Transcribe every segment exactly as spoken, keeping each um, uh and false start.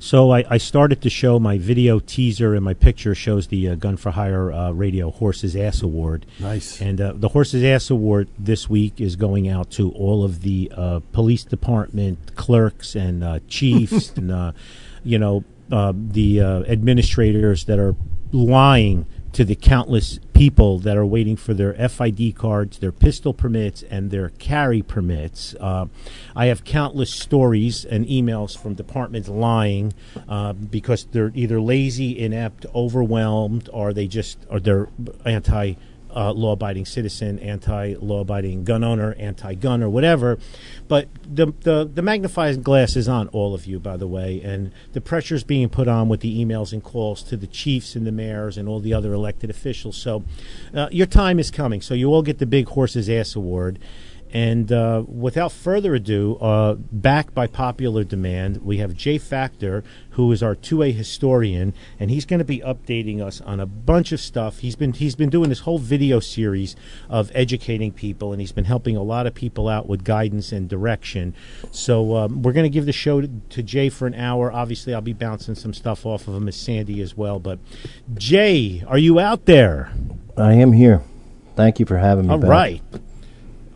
So I, I started to show my video teaser, and my picture shows the uh, Gun For Hire uh, Radio Horse's Ass Award. Nice. And uh, the Horse's Ass Award this week is going out to all of the uh, police department clerks and uh, chiefs and, uh, you know, uh, the uh, administrators that are lying to the countless people that are waiting for their F I D cards, their pistol permits, and their carry permits. Uh, I have countless stories and emails from departments lying uh, because they're either lazy, inept, overwhelmed, or they just or they're anti. Uh, law-abiding citizen, anti-law-abiding gun owner, anti-gun or whatever. But the, the the magnifying glass is on all of you, by the way, and the pressure's being put on with the emails and calls to the chiefs and the mayors and all the other elected officials. So uh, your time is coming. So you all get the Big Horse's Ass Award. And uh, without further ado, uh, back by popular demand, we have Jay Factor, who is our two A historian, and he's going to be updating us on a bunch of stuff. He's been he's been doing this whole video series of educating people, and he's been helping a lot of people out with guidance and direction. So um, we're going to give the show to, to Jay for an hour. Obviously, I'll be bouncing some stuff off of him as Sandy as well. But Jay, are you out there? I am here. Thank you for having me. All back. Right.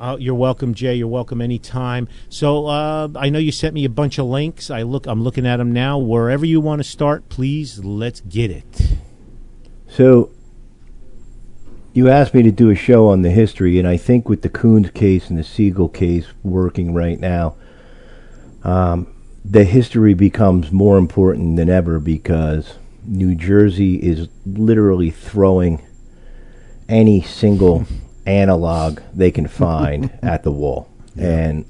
Uh, you're welcome, Jay. You're welcome anytime. So uh, I know you sent me a bunch of links. I look, I'm looking at them now. Wherever you want to start, please, let's get it. So you asked me to do a show on the history, and I think with the Coons case and the Siegel case working right now, um, the history becomes more important than ever because New Jersey is literally throwing any single analog they can find at the wall. Yeah. And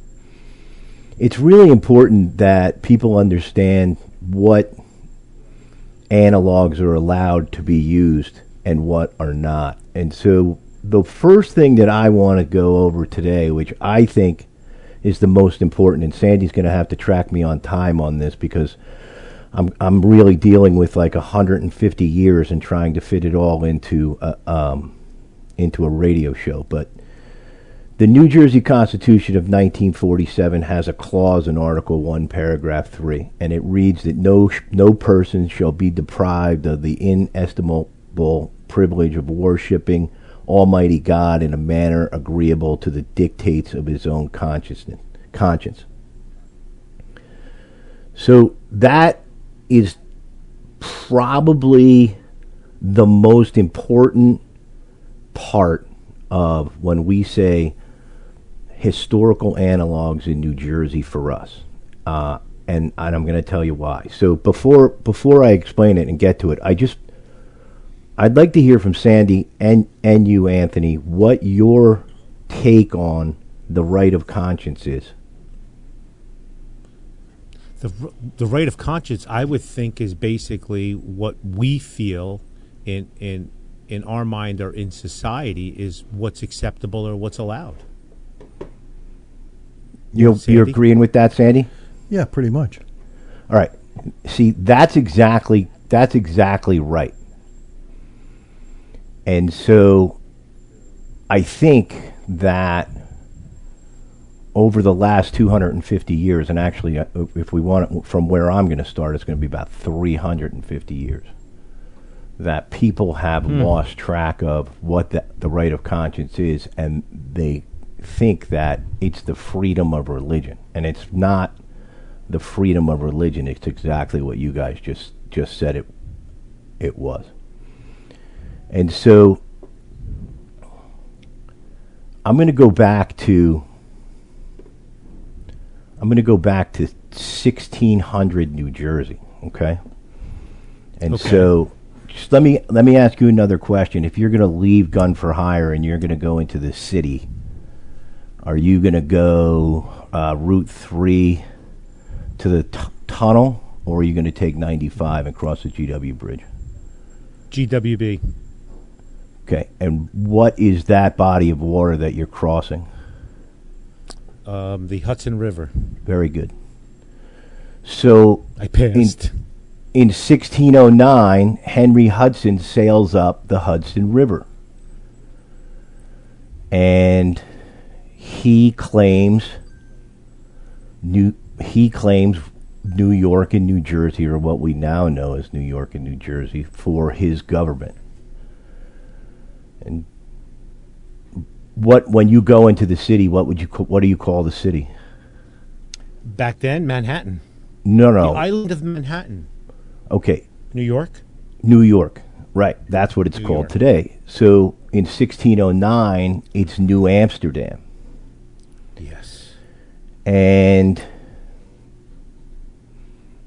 it's really important that people understand what analogs are allowed to be used and what are not. And so the first thing that I want to go over today, which I think is the most important, and Sandy's going to have to track me on time on this because I'm I'm really dealing with like one hundred fifty years and trying to fit it all into a um into a radio show, but the New Jersey Constitution of nineteen forty-seven has a clause in Article one, Paragraph three, and it reads that no sh- no person shall be deprived of the inestimable privilege of worshiping Almighty God in a manner agreeable to the dictates of his own consciousness conscience. So that is probably the most important part of when we say historical analogs in New Jersey for us, uh, and, and I'm going to tell you why. So before before I explain it and get to it, I just I'd like to hear from Sandy and and you, Anthony, what your take on the right of conscience is. The the right of conscience, I would think, is basically what we feel in in. in our mind or in society is what's acceptable or what's allowed. You're, you're agreeing with that, Sandy? Yeah, pretty much. All right. See, that's exactly that's exactly right. And so I think that over the last two hundred fifty years, and actually uh, if we want it from where I'm going to start, it's going to be about three hundred fifty years, that people have hmm. lost track of what the, the right of conscience is, and they think that it's the freedom of religion. And it's not the freedom of religion. It's exactly what you guys just, just said it it was. And so I'm going to go back to I'm going to go back to sixteen hundred New Jersey, okay? And okay. so Just let me let me ask you another question. If you're going to leave Gun For Hire and you're going to go into the city, are you going to go uh, Route three to the t- tunnel, or are you going to take ninety-five and cross the G W Bridge? G W B. Okay, and what is that body of water that you're crossing? Um, the Hudson River. Very good. So I passed. In, in sixteen oh nine, Henry Hudson sails up the Hudson River. And he claims New he claims New York and New Jersey, or what we now know as New York and New Jersey, for his government. And what when you go into the city, what would you what do you call the city? Back then, Manhattan. No, no. The island of Manhattan. Okay. New York? New York. Right. That's what it's New called York. Today. So in sixteen oh nine, it's New Amsterdam. Yes. And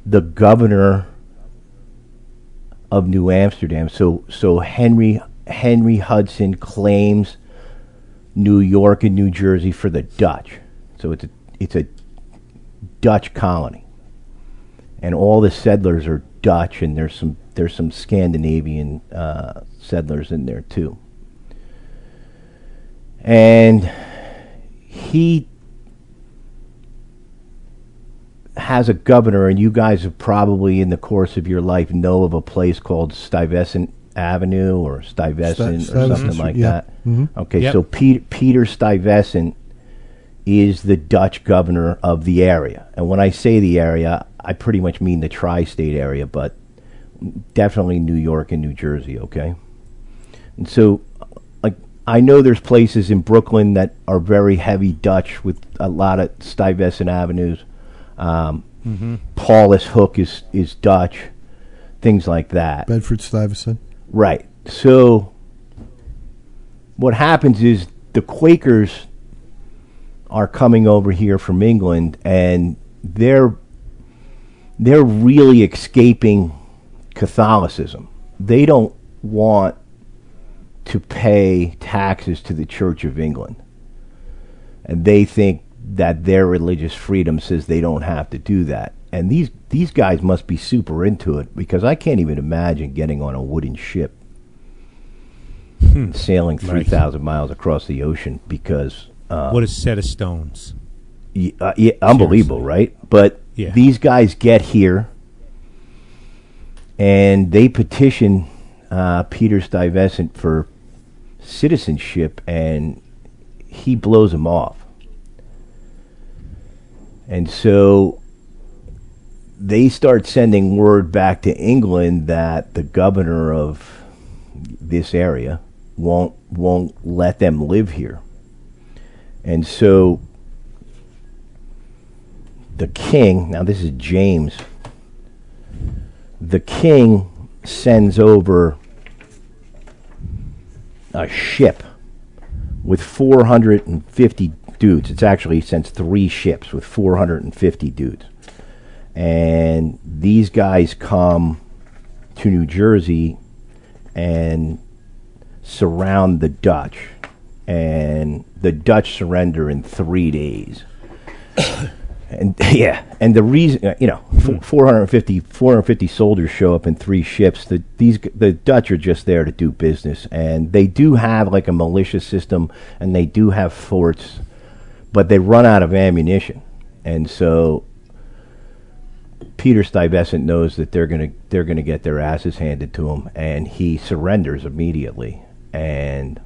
the governor of New Amsterdam, so so Henry Henry Hudson claims New York and New Jersey for the Dutch. So it's a, it's a Dutch colony. And all the settlers are Dutch, and there's some there's some Scandinavian uh, settlers in there too. And he has a governor, and you guys have probably in the course of your life know of a place called Stuyvesant Avenue or Stuyvesant St- or something like yeah. that. Mm-hmm. Okay, yep. So Peter, Peter Stuyvesant is the Dutch governor of the area. And when I say the area, I pretty much mean the tri-state area, but definitely New York and New Jersey, okay? And so, like, I know there's places in Brooklyn that are very heavy Dutch with a lot of Stuyvesant Avenues. Um, mm-hmm. Paulus Hook is, is Dutch, things like that. Bedford-Stuyvesant. Right. So what happens is the Quakers are coming over here from England, and they're they're really escaping Catholicism. They don't want to pay taxes to the Church of England, and they think that their religious freedom says they don't have to do that. And these these guys must be super into it, because I can't even imagine getting on a wooden ship hmm. sailing three thousand nice. miles across the ocean, because Um, what a set of stones. Yeah, uh, yeah, unbelievable, seriously. Right? But yeah. These guys get here, and they petition uh, Peter Stuyvesant for citizenship, and he blows them off. And so they start sending word back to England that the governor of this area won't won't let them live here. And so the king, now this is James, the king sends over a ship with four hundred fifty dudes. It's actually sends three ships with four hundred fifty dudes. And these guys come to New Jersey and surround the Dutch. And the Dutch surrender in three days. and yeah, and the reason, you know, mm-hmm. four hundred fifty soldiers show up in three ships. The these the Dutch are just there to do business, and they do have like a militia system, and they do have forts, but they run out of ammunition, and so Peter Stuyvesant knows that they're gonna they're gonna get their asses handed to him, and he surrenders immediately, and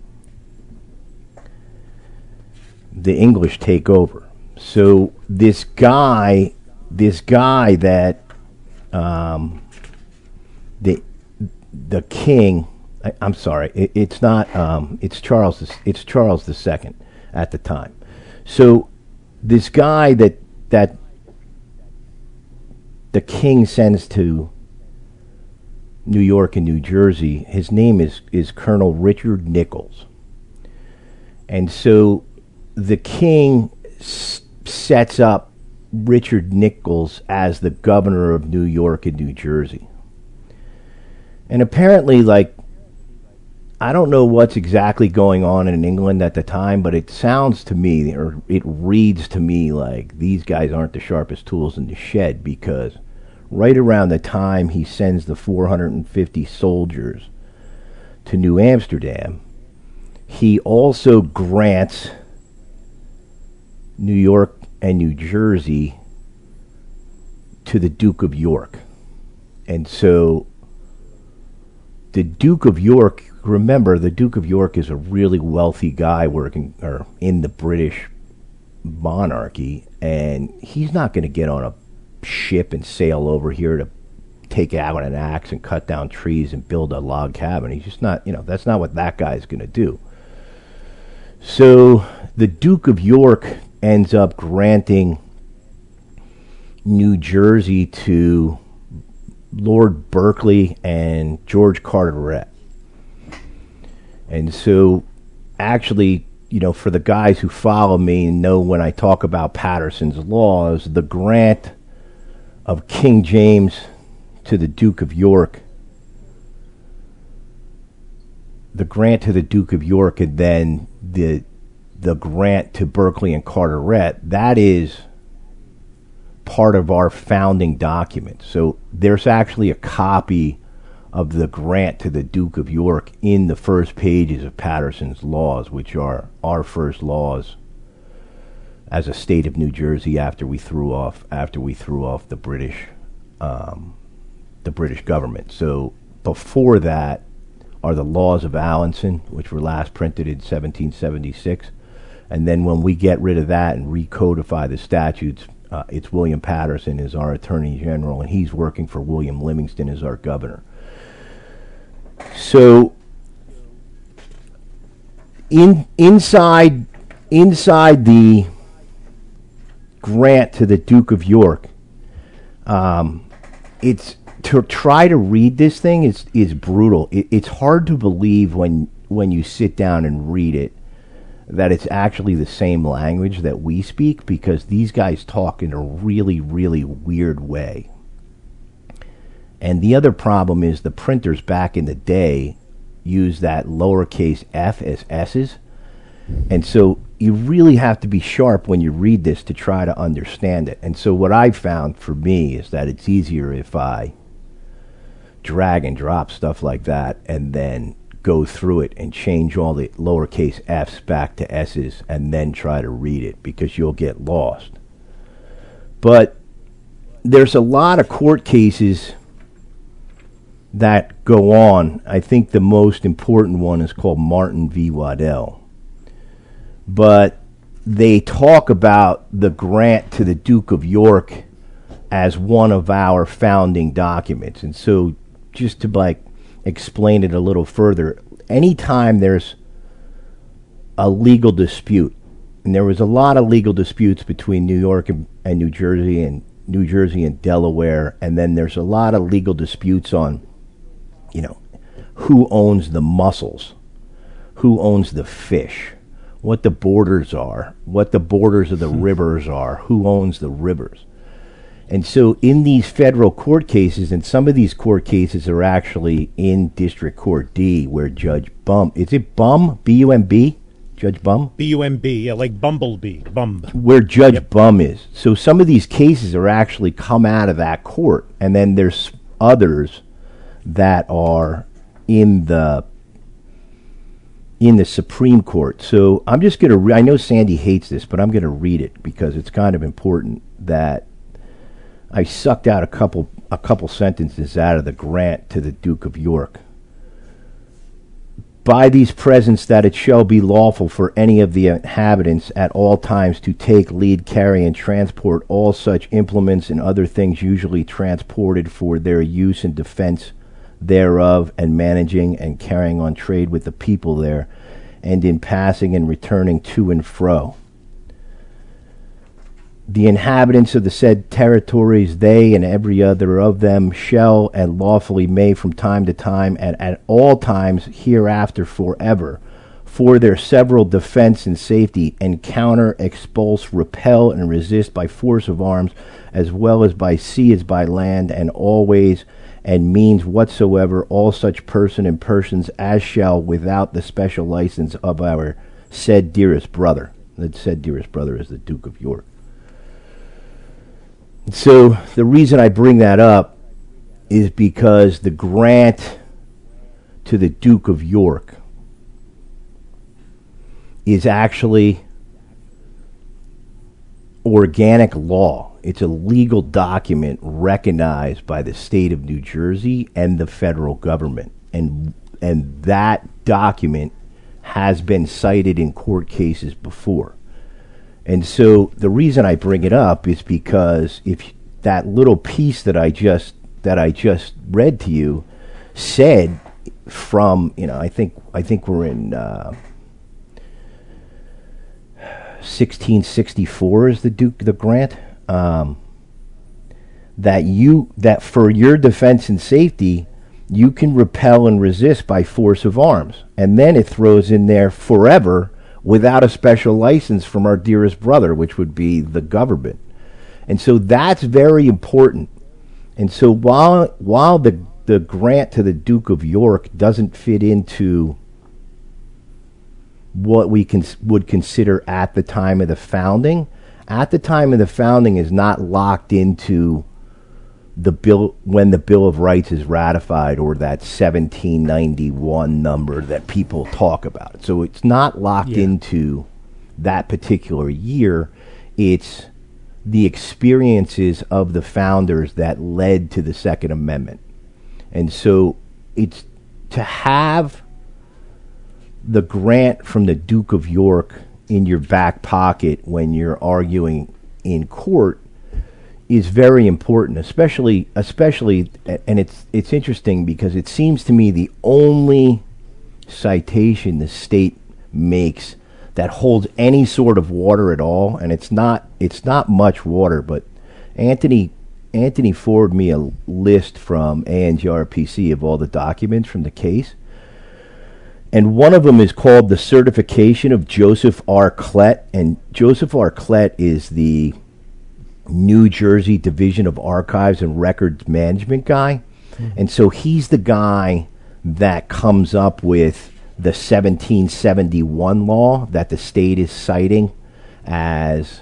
the English take over. So this guy, this guy that um, the the king, I, I'm sorry, it, it's not, um, it's Charles, the, it's Charles the Second at the time. So this guy that that the king sends to New York and New Jersey, his name is is Colonel Richard Nicolls, and so the king s- sets up Richard Nicolls as the governor of New York and New Jersey. And apparently, like, I don't know what's exactly going on in England at the time, but it sounds to me, or it reads to me, like these guys aren't the sharpest tools in the shed, because right around the time he sends the four hundred fifty soldiers to New Amsterdam, he also grants New York and New Jersey to the Duke of York. And so the Duke of York, remember, the Duke of York is a really wealthy guy working or in the British monarchy, and he's not going to get on a ship and sail over here to take out an axe and cut down trees and build a log cabin. He's just not, you know, that's not what that guy's going to do. So the Duke of York ends up granting New Jersey to Lord Berkeley and George Carteret. And so actually, you know, for the guys who follow me and know when I talk about Patterson's laws, the grant of King James to the Duke of York, the grant to the Duke of York, and then the the grant to Berkeley and Carteret, that is part of our founding document. So there's actually a copy of the grant to the Duke of York in the first pages of Patterson's laws, which are our first laws as a state of New Jersey after we threw off after we threw off the British um, the British government. So before that are the laws of Allinson, which were last printed in seventeen seventy-six. And then when we get rid of that and recodify the statutes, uh, it's William Patterson is our Attorney General, and he's working for William Livingston as our governor. So in inside inside the grant to the Duke of York, um, it's to try to read this thing is is brutal. It, it's hard to believe when when you sit down and read it that it's actually the same language that we speak, because these guys talk in a really, really weird way. And the other problem is the printers back in the day used that lowercase f as s's. And so you really have to be sharp when you read this to try to understand it. And so what I found for me is that it's easier if I drag and drop stuff like that and then go through it and change all the lowercase f's back to s's and then try to read it, because you'll get lost. But there's a lot of court cases that go on. I think the most important one is called Martin v. Waddell. But they talk about the grant to the Duke of York as one of our founding documents. And so just to like explain it a little further, anytime there's a legal dispute, and there was a lot of legal disputes between New York and, and New Jersey and New Jersey and Delaware, and then there's a lot of legal disputes on, you know, who owns the mussels, who owns the fish, what the borders are, what the borders of the rivers are, who owns the rivers. And so in these federal court cases, and some of these court cases are actually in District Court D, where Judge Bum, is it Bum, B U M B? Judge Bum? B U M B, yeah, like Bumblebee, Bum. Where Judge yep. Bum is. So some of these cases are actually come out of that court, and then there's others that are in the in the Supreme Court. So I'm just going to, re- I know Sandy hates this, but I'm going to read it because it's kind of important that I sucked out a couple a couple sentences out of the grant to the Duke of York. By these presents that it shall be lawful for any of the inhabitants at all times to take, lead, carry, and transport all such implements and other things usually transported for their use and defense thereof, and managing and carrying on trade with the people there, and in passing and returning to and fro. The inhabitants of the said territories, they and every other of them, shall and lawfully may from time to time and at all times hereafter forever, for their several defense and safety, encounter, expulse, repel, and resist by force of arms, as well as by sea as by land, and always and means whatsoever, all such person and persons as shall, without the special license of our said dearest brother. That said dearest brother is the Duke of York. So the reason I bring that up is because the grant to the Duke of York is actually organic law. It's a legal document recognized by the state of New Jersey and the federal government. And and that document has been cited in court cases before. And so the reason I bring it up is because if that little piece that I just that I just read to you said from, you know, I think I think we're in uh, sixteen sixty-four is the Duke the grant, um, that you that for your defense and safety you can repel and resist by force of arms, and then it throws in there forever without a special license from our dearest brother, which would be the government. And so that's very important. And so while while the the grant to the Duke of York doesn't fit into what we cons- would consider at the time of the founding, at the time of the founding is not locked into the bill when the Bill of Rights is ratified, or that seventeen ninety-one number that people talk about. So it's not locked yeah. into that particular year. It's the experiences of the founders that led to the Second Amendment. And so it's to have the grant from the Duke of York in your back pocket when you're arguing in court is very important, especially especially and it's it's interesting because it seems to me the only citation the state makes that holds any sort of water at all, and it's not it's not much water, but Anthony Anthony forwarded me a list from A N G R P C of all the documents from the case. And one of them is called the Certification of Joseph R. Klett. And Joseph R. Klett is the New Jersey Division of Archives and Records Management guy. Mm-hmm. And so he's the guy that comes up with the seventeen seventy-one law that the state is citing as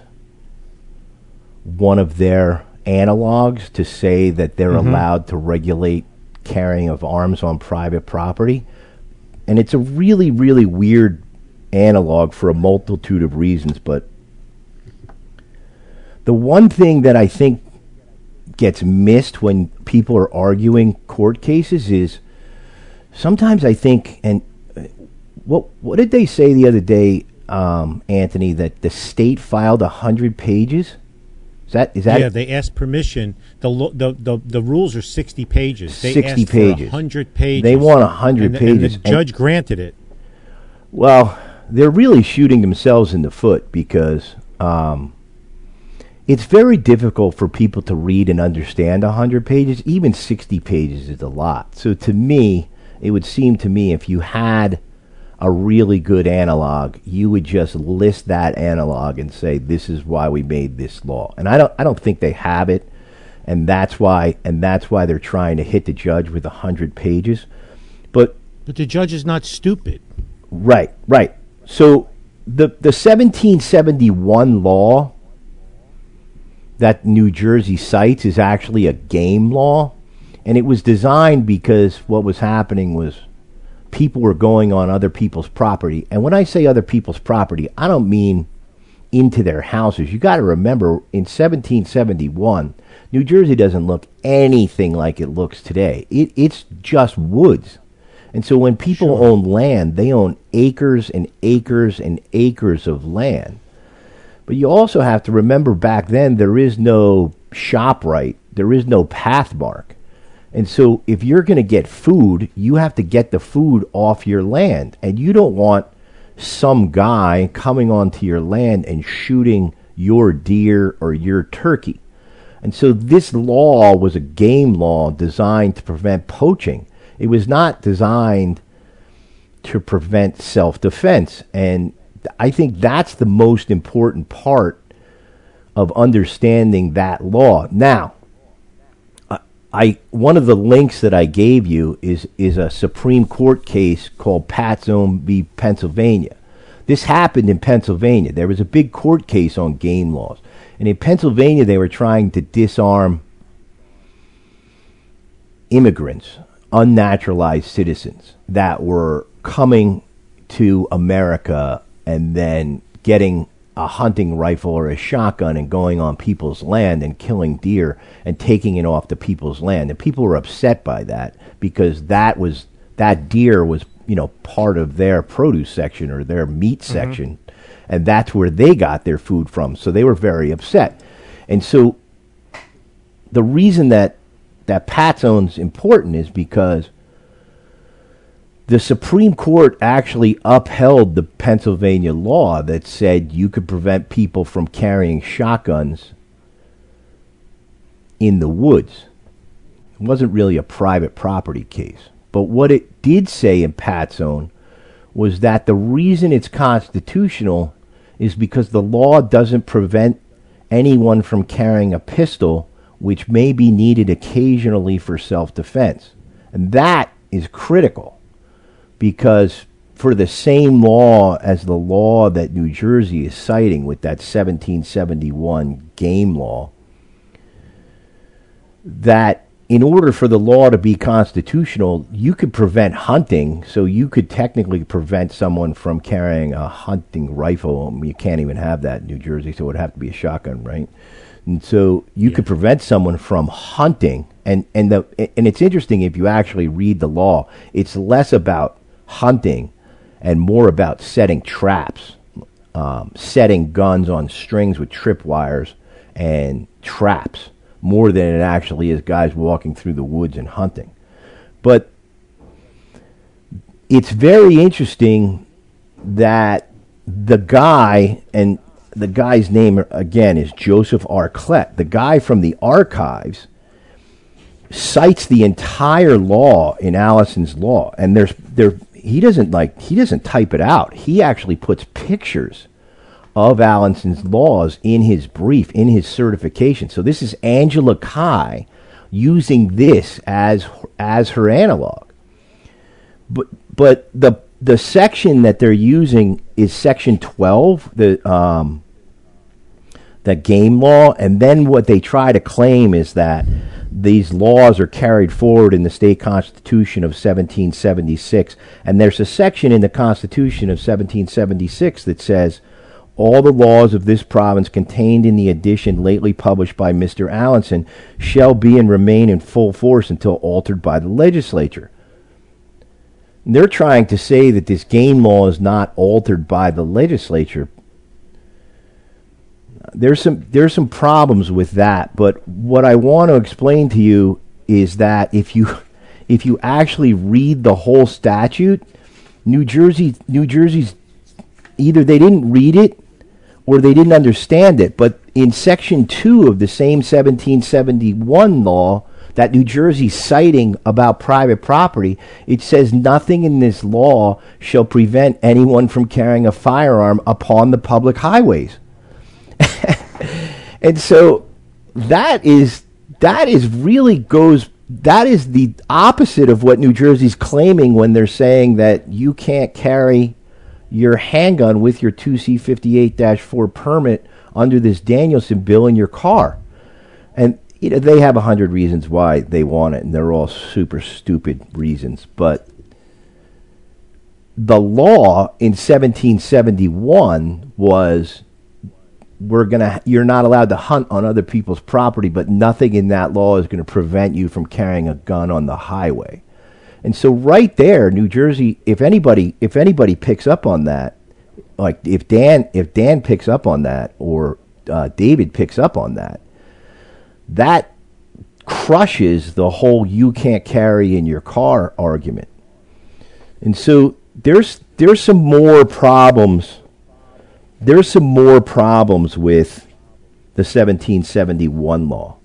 one of their analogs to say that they're mm-hmm. allowed to regulate carrying of arms on private property. And it's a really, really weird analog for a multitude of reasons, but the one thing that I think gets missed when people are arguing court cases is sometimes I think, and what what did they say the other day, um, Anthony, that the state filed one hundred pages? Is that is that? Yeah, they asked permission. The lo- the, the the rules are sixty pages. They sixty asked pages. For one hundred pages. They want one hundred and the, pages. And the judge and, granted it. Well, they're really shooting themselves in the foot because um, it's very difficult for people to read and understand one hundred pages. Even sixty pages is a lot. So to me, it would seem to me if you had a really good analog, you would just list that analog and say, this is why we made this law. And I don't I don't think they have it, and that's why and that's why they're trying to hit the judge with one hundred pages. But but the judge is not stupid. Right, right. So the the seventeen seventy-one law that New Jersey cites is actually a game law, and it was designed because what was happening was people were going on other people's property. And when I say other people's property, I don't mean into their houses. You got to remember, in seventeen seventy-one, New Jersey doesn't look anything like it looks today. It, it's just woods. And so when people sure. own land, they own acres and acres and acres of land. But you also have to remember back then, there is no ShopRite. There is no Pathmark. And so if you're going to get food, you have to get the food off your land. And you don't want some guy coming onto your land and shooting your deer or your turkey. And so this law was a game law designed to prevent poaching. It was not designed to prevent self-defense. And I think that's the most important part of understanding that law. Now, I one of the links that I gave you is is a Supreme Court case called Patzone v. Pennsylvania. This happened in Pennsylvania. There was a big court case on game laws. And in Pennsylvania, they were trying to disarm immigrants, unnaturalized citizens that were coming to America and then getting a hunting rifle or a shotgun and going on people's land and killing deer and taking it off the people's land. And people were upset by that because that was that deer was, you know, part of their produce section or their meat mm-hmm. section. And that's where they got their food from. So they were very upset. And so the reason that that Pat's Own's important is because the Supreme Court actually upheld the Pennsylvania law that said you could prevent people from carrying shotguns in the woods. It wasn't really a private property case. But what it did say in Pat's Own was that the reason it's constitutional is because the law doesn't prevent anyone from carrying a pistol, which may be needed occasionally for self-defense. And that is critical. Because for the same law as the law that New Jersey is citing with that seventeen seventy-one game law, that in order for the law to be constitutional, you could prevent hunting, so you could technically prevent someone from carrying a hunting rifle. You can't even have that in New Jersey, so it would have to be a shotgun, right? And so you yeah. could prevent someone from hunting. And and the and it's interesting if you actually read the law, it's less about hunting and more about setting traps, um, setting guns on strings with tripwires and traps more than it actually is guys walking through the woods and hunting. But it's very interesting that the guy, and the guy's name again is Joseph R. Klett, the guy from the archives, cites the entire law in Allison's law, and there's there he doesn't like he doesn't type it out. He actually puts pictures of Allison's laws in his brief, in his certification. So this is Angela Kai using this as as her analog. But but the the section that they're using is section twelve, the um the game law, and then what they try to claim is that these laws are carried forward in the state constitution of seventeen seventy-six, and there's a section in the constitution of seventeen seventy-six that says all the laws of this province contained in the edition lately published by Mister Allison shall be and remain in full force until altered by the legislature. And they're trying to say that this game law is not altered by the legislature. There's some there's some problems with that, but what I want to explain to you is that if you if you actually read the whole statute, New Jersey New Jersey's either they didn't read it or they didn't understand it. But in section two of the same seventeen seventy-one law that New Jersey's citing about private property, it says nothing in this law shall prevent anyone from carrying a firearm upon the public highways. And so that is that is really goes that is the opposite of what New Jersey's claiming when they're saying that you can't carry your handgun with your two C fifty-eight dash four permit under this Danielson bill in your car. And you know they have a hundred reasons why they want it, and they're all super stupid reasons, but the law in seventeen seventy-one was We're gonna. You're not allowed to hunt on other people's property, but nothing in that law is going to prevent you from carrying a gun on the highway. And so, right there, New Jersey. If anybody, if anybody picks up on that, like if Dan, if Dan picks up on that, or uh, David picks up on that, that crushes the whole "you can't carry in your car" argument. And so, there's there's some more problems. There's some more problems with the seventeen seventy-one law.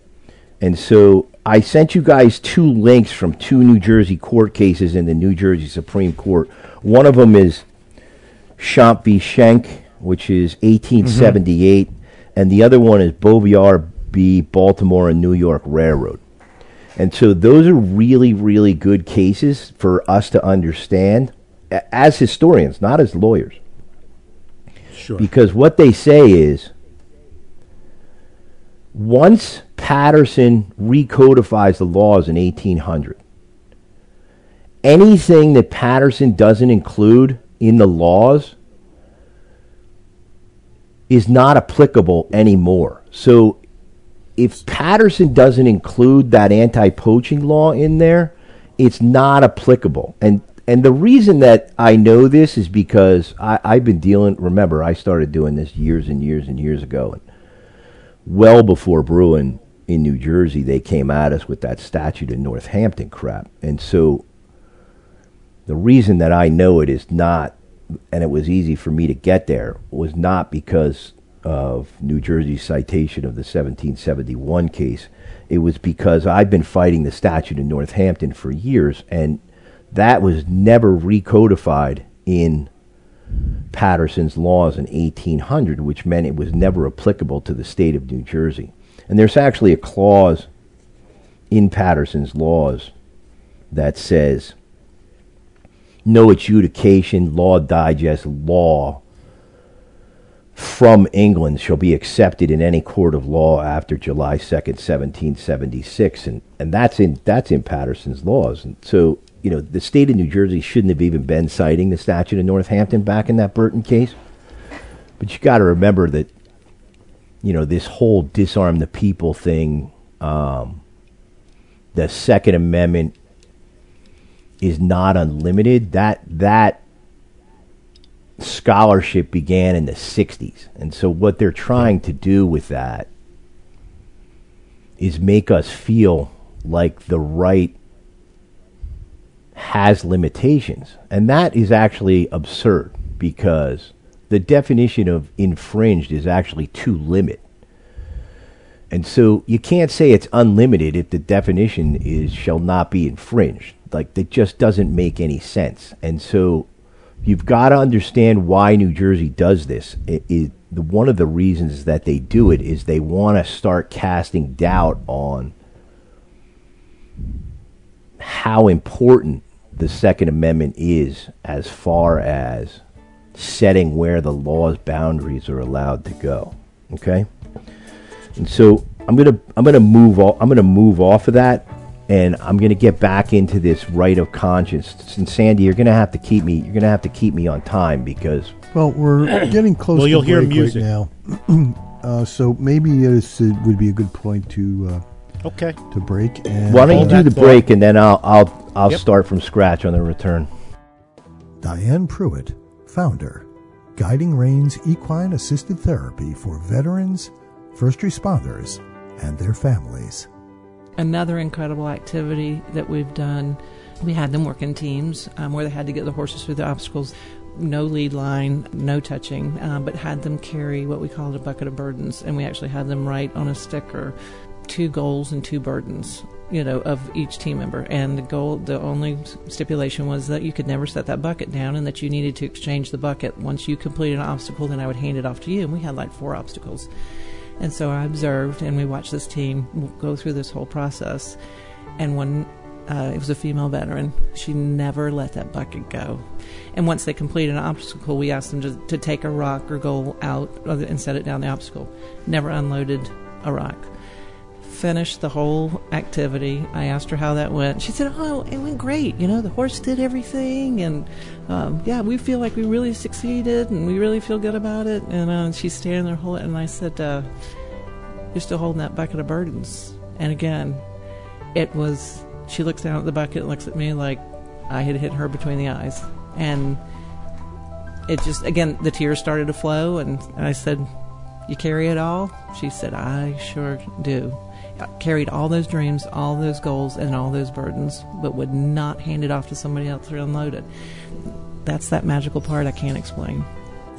And so I sent you guys two links from two New Jersey court cases in the New Jersey Supreme Court. One of them is Champ v. Schenck, which is eighteen seventy-eight, mm-hmm. and the other one is Boviar v. Baltimore and New York Railroad. And so those are really, really good cases for us to understand as historians, not as lawyers. Sure. Because what they say is Once Patterson recodifies the laws in eighteen hundred, anything that Patterson doesn't include in the laws is not applicable anymore. So if Patterson doesn't include that anti-poaching law in there, it's not applicable. And and the reason that I know this is because I, I've been dealing, remember, I started doing this years and years and years ago. And well before Bruin in New Jersey, they came at us with that statute in Northampton crap. And so the reason that I know it is not, and it was easy for me to get there, was not because of New Jersey's citation of the seventeen seventy-one case. It was because I've been fighting the statute in Northampton for years, and that was never recodified in Patterson's laws in eighteen hundred, which meant it was never applicable to the state of New Jersey. And there's actually a clause in Patterson's laws that says no adjudication, law digest, law from England shall be accepted in any court of law after July second, seventeen seventy-six. And, and that's in that's in Patterson's laws. And so, you know, the state of New Jersey shouldn't have even been citing the statute of Northampton back in that Burton case. But you got to remember that, you know, this whole disarm the people thing, um, the Second Amendment is not unlimited. That that scholarship began in the sixties. And so what they're trying to do with that is make us feel like the right has limitations. And that is actually absurd, because the definition of infringed is actually to limit. And so you can't say it's unlimited if the definition is shall not be infringed. Like, that just doesn't make any sense. And so you've got to understand why New Jersey does this. It, it, the, one of the reasons that they do it is they want to start casting doubt on how important the Second Amendment is as far as setting where the law's boundaries are allowed to go. Okay? And so I'm gonna I'm gonna move off I'm gonna move off of that, and I'm gonna get back into this right of conscience. And Sandy, you're gonna have to keep me you're gonna have to keep me on time, because well, we're getting close well, to you'll hear music right now. uh, so maybe it would be a good point to uh, Okay. To break. And why don't you do the break, and then I'll I'll I'll yep. start from scratch on the return. Diane Pruitt, founder, Guiding Reins Equine Assisted Therapy for veterans, first responders, and their families. Another incredible activity that we've done. We had them work in teams um, where they had to get the horses through the obstacles. No lead line, no touching, uh, but had them carry what we called a bucket of burdens, and we actually had them write on a sticker two goals and two burdens, you know, of each team member. And the goal, the only stipulation was that you could never set that bucket down, and that you needed to exchange the bucket. Once you completed an obstacle, then I would hand it off to you. And we had like four obstacles. And so I observed, and we watched this team go through this whole process. And when uh, it was a female veteran, she never let that bucket go. And once they completed an obstacle, we asked them to, to take a rock or goal out and set it down the obstacle. Never unloaded a rock. Finished the whole activity. I asked her how that went. She said, oh, it went great. You know, the horse did everything, and um, yeah, we feel like we really succeeded, and we really feel good about it. And uh, she's standing there holding, and I said, uh, you're still holding that bucket of burdens. And again, it was, she looks down at the bucket and looks at me like I had hit her between the eyes. And it just, again, the tears started to flow, and I said, you carry it all? She said, I sure do. Carried all those dreams, all those goals, and all those burdens, but would not hand it off to somebody else to unload it. That's that magical part I can't explain.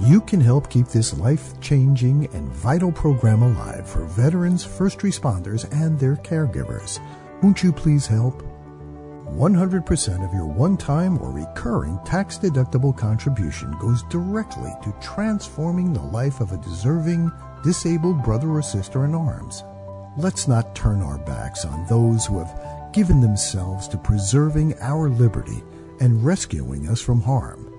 You can help keep this life-changing and vital program alive for veterans, first responders, and their caregivers. Won't you please help? one hundred percent of your one-time or recurring tax-deductible contribution goes directly to transforming the life of a deserving, disabled brother or sister in arms. Let's not turn our backs on those who have given themselves to preserving our liberty and rescuing us from harm.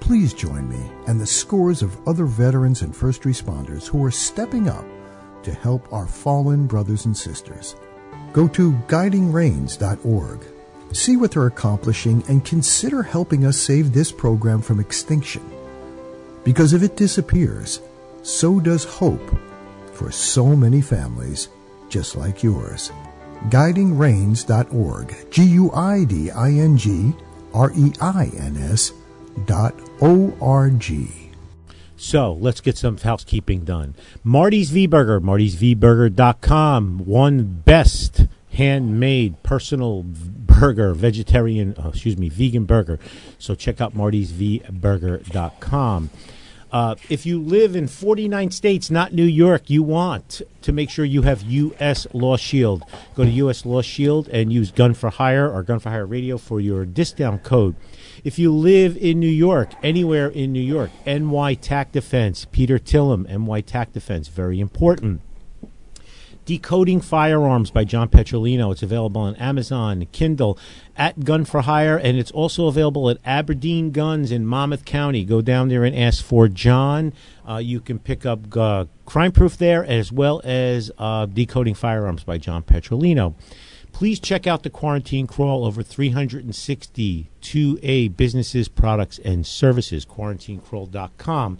Please join me and the scores of other veterans and first responders who are stepping up to help our fallen brothers and sisters. Go to guiding reins dot org. See what they're accomplishing and consider helping us save this program from extinction. Because if it disappears, so does hope for so many families just like yours. guiding reins dot org. G U I D I N G R E I N S dot O R G. So let's get some housekeeping done. Marty's V-Burger, martys v burger dot com. One best handmade personal burger, vegetarian, oh, excuse me, vegan burger. So check out martys v burger dot com. Uh, if you live in forty-nine states, not New York, you want to make sure you have U S. Law Shield. Go to U S. Law Shield and use Gun For Hire or Gun For Hire Radio for your discount code. If you live in New York, anywhere in New York, N Y TAC Defense, Peter Tillum, N Y TAC Defense, very important. Decoding Firearms by John Petrolino. It's available on Amazon, Kindle, at Gun For Hire, and it's also available at Aberdeen Guns in Monmouth County. Go down there and ask for John. Uh, you can pick up uh, Crime Proof there, as well as uh, Decoding Firearms by John Petrolino. Please check out the Quarantine Crawl, over three hundred sixty two A businesses, products, and services, quarantine crawl dot com.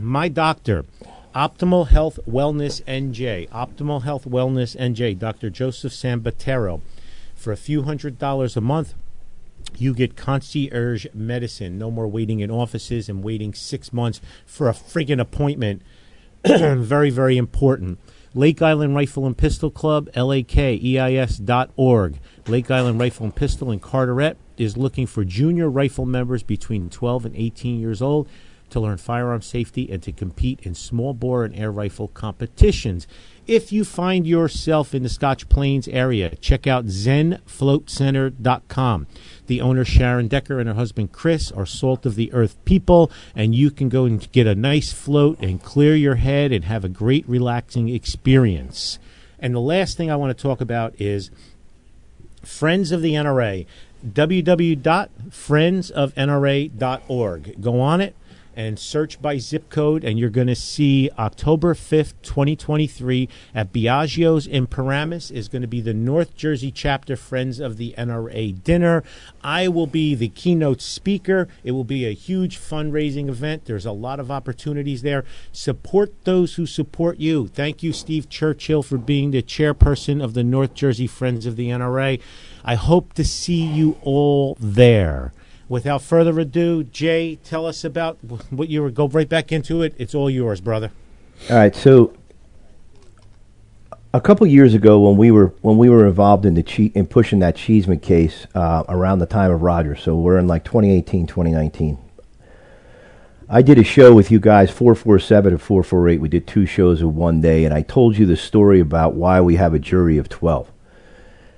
My doctor, Optimal Health Wellness N J, Optimal Health Wellness N J, Doctor Joseph Sambatero. For a few hundred dollars a month, you get concierge medicine. No more waiting in offices and waiting six months for a friggin' appointment. Very, very important. Lake Island Rifle and Pistol Club, L A K E I S dot org. Lake Island Rifle and Pistol in Carteret is looking for junior rifle members between twelve and eighteen years old to learn firearm safety and to compete in small bore and air rifle competitions. If you find yourself in the Scotch Plains area, check out zen float center dot com. The owner, Sharon Decker, and her husband, Chris, are salt of the earth people, and you can go and get a nice float and clear your head and have a great relaxing experience. And the last thing I want to talk about is Friends of the N R A, w w w dot friends of n r a dot org. Go on it and search by zip code, and you're going to see October fifth, twenty twenty-three, at Biagio's in Paramus is going to be the North Jersey Chapter Friends of the N R A dinner. I will be the keynote speaker. It will be a huge fundraising event. There's a lot of opportunities there. Support those who support you. Thank you, Steve Churchill, for being the chairperson of the North Jersey Friends of the N R A. I hope to see you all there. Without further ado, Jay, tell us about what you were. Go right back into it. It's all yours, brother. All right. So, a couple years ago, when we were when we were involved in the che- in pushing that Cheeseman case uh, around the time of Rogers, so we're in like twenty eighteen, twenty nineteen. I did a show with you guys, four forty-seven and four forty-eight. We did two shows in one day, and I told you the story about why we have a jury of twelve.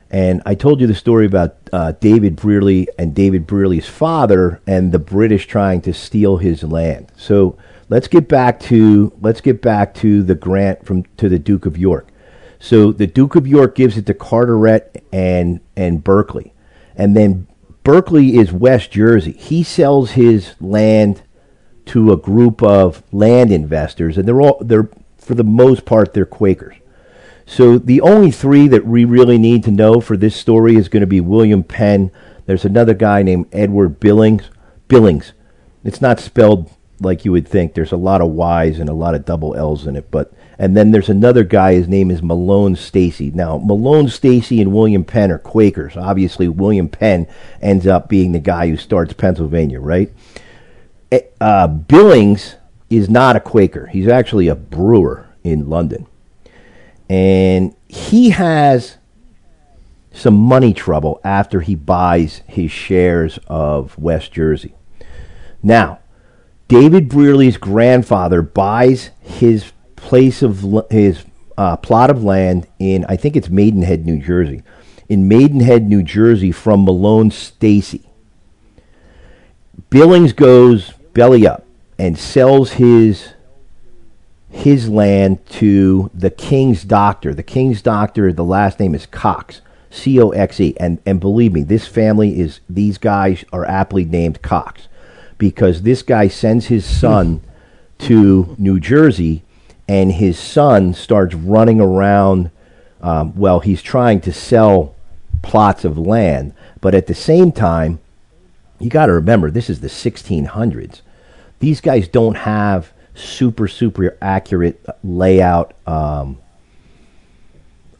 And I told you the story about uh, David Brearley and David Brearley's father and the British trying to steal his land. So let's get back to let's get back to the grant from to the Duke of York. So the Duke of York gives it to Carteret and and Berkeley, and then Berkeley is West Jersey. He sells his land to a group of land investors, and they're all they're for the most part they're Quakers. So the only three that we really need to know for this story is going to be William Penn. There's another guy named Edward Billings. Billings. It's not spelled like you would think. There's a lot of Y's and a lot of double L's in it. But and then there's another guy. His name is Mahlon Stacy. Now, Mahlon Stacy and William Penn are Quakers. Obviously, William Penn ends up being the guy who starts Pennsylvania, right? Uh, Billings is not a Quaker. He's actually a brewer in London. And he has some money trouble after he buys his shares of West Jersey. Now, David Brearley's grandfather buys his place of his uh, plot of land in, I think it's Maidenhead, New Jersey, in Maidenhead, New Jersey, from Mahlon Stacy. Billings goes belly up and sells his. his land to the King's Doctor. The King's Doctor, the last name is Cox, C O X E. And and believe me, this family is, these guys are aptly named Cox, because this guy sends his son to New Jersey and his son starts running around. Um, well, he's trying to sell plots of land, but at the same time, you got to remember, this is the sixteen hundreds. These guys don't have super, super accurate layout um,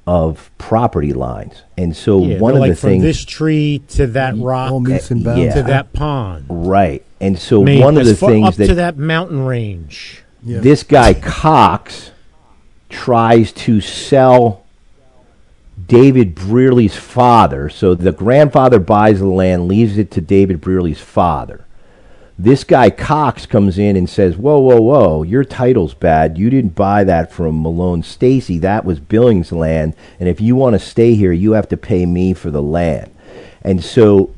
of property lines. And so yeah, one of like the from things... from this tree to that rock, all meets and bounds, yeah, to that pond. Right. And so Man, one of the things up that... up to that mountain range. Yeah. This guy, Cox, tries to sell David Brearley's father. So the grandfather buys the land, leaves it to David Brearley's father. This guy Cox comes in and says, whoa, whoa, whoa, your title's bad. You didn't buy that from Mahlon Stacy. That was Billings' land. And if you want to stay here, you have to pay me for the land. And so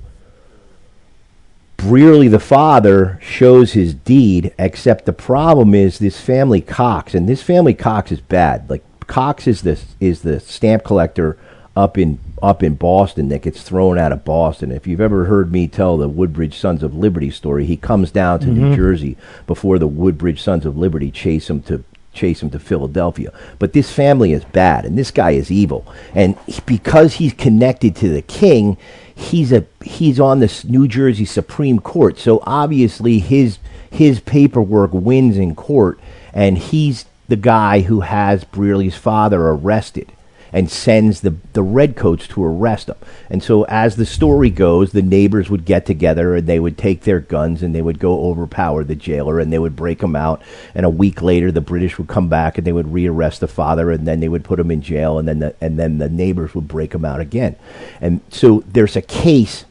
Brearley, the father, shows his deed, except the problem is this family Cox, and this family Cox is bad. Like, Cox is the, is the stamp collector up in up in Boston that gets thrown out of Boston. If you've ever heard me tell the Woodbridge Sons of Liberty story, he comes down to mm-hmm. New Jersey before the Woodbridge Sons of Liberty chase him to chase him to Philadelphia. But this family is bad, and this guy is evil. And he, because he's connected to the king, he's a he's on the New Jersey Supreme Court. So obviously his his paperwork wins in court, and he's the guy who has Brearley's father arrested and sends the, the redcoats to arrest him. And so as the story goes, the neighbors would get together and they would take their guns and they would go overpower the jailer and they would break him out. And a week later, the British would come back and they would rearrest the father, and then they would put him in jail, and then the, and then the neighbors would break him out again. And so there's a case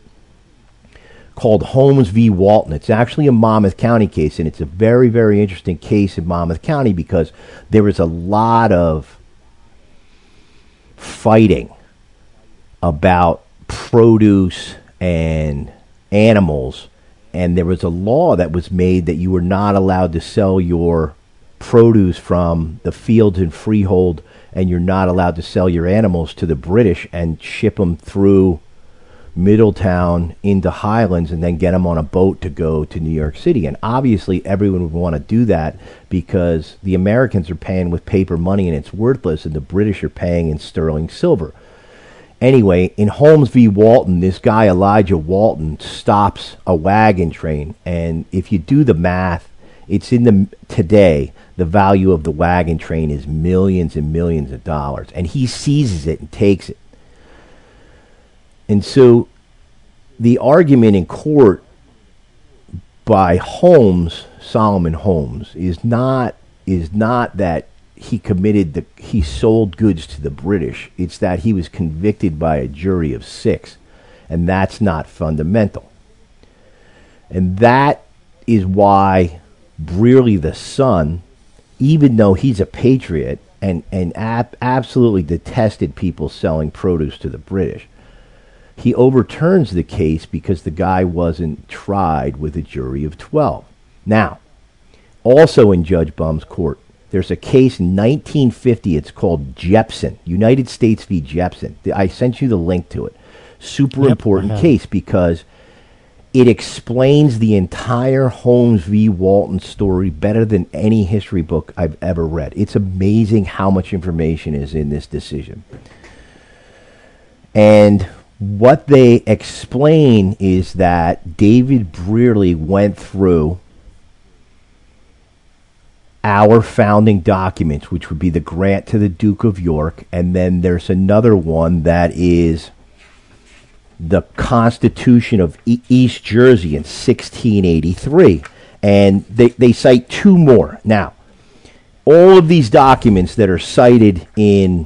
called Holmes v. Walton. It's actually a Monmouth County case, and it's a very, very interesting case in Monmouth County because there was a lot of fighting about produce and animals, and there was a law that was made that you were not allowed to sell your produce from the fields and freehold, and you're not allowed to sell your animals to the British and ship them through Middletown into Highlands and then get them on a boat to go to New York City. And obviously everyone would want to do that because the Americans are paying with paper money and it's worthless, and the British are paying in sterling silver. Anyway, in Holmes v. Walton, this guy Elijah Walton stops a wagon train, and if you do the math, it's in the today the value of the wagon train is millions and millions of dollars, and he seizes it and takes it. And so the argument in court by Holmes, Solomon Holmes, is not is not that he committed the he sold goods to the British. It's that he was convicted by a jury of six, and that's not fundamental. And that is why Brearley the son, even though he's a patriot and and ab- absolutely detested people selling produce to the British, he overturns the case because the guy wasn't tried with a jury of twelve. Now, also in Judge Bum's court, there's a case in nineteen fifty. It's called Jepson, United States v. Jepson. I sent you the link to it. Super yep, important uh-huh. case because it explains the entire Holmes v. Walton story better than any history book I've ever read. It's amazing how much information is in this decision. And what they explain is that David Brearley went through our founding documents, which would be the grant to the Duke of York, and then there's another one that is the Constitution of e- East Jersey in sixteen eighty-three. And they, they cite two more. Now, all of these documents that are cited in...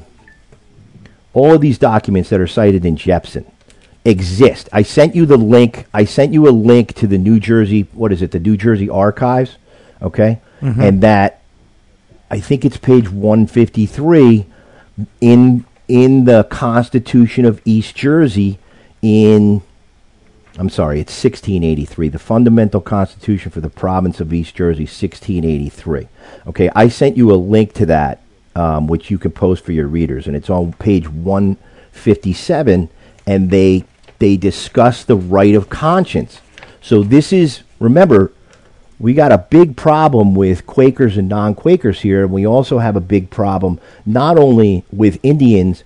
All of these documents that are cited in Jepson exist. I sent you the link. I sent you a link to the New Jersey, what is it, the New Jersey Archives, okay? Mm-hmm. And that, I think it's page one fifty-three, in in the Constitution of East Jersey in, I'm sorry, it's sixteen eighty-three, the Fundamental Constitution for the Province of East Jersey, sixteen eighty-three. Okay, I sent you a link to that. Um, which you can post for your readers, and it's on page one fifty-seven, and they they discuss the right of conscience. So this is, remember, we got a big problem with Quakers and non-Quakers here, and we also have a big problem not only with Indians,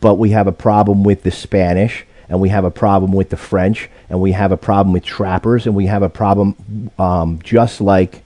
but we have a problem with the Spanish, and we have a problem with the French, and we have a problem with trappers, and we have a problem um, just like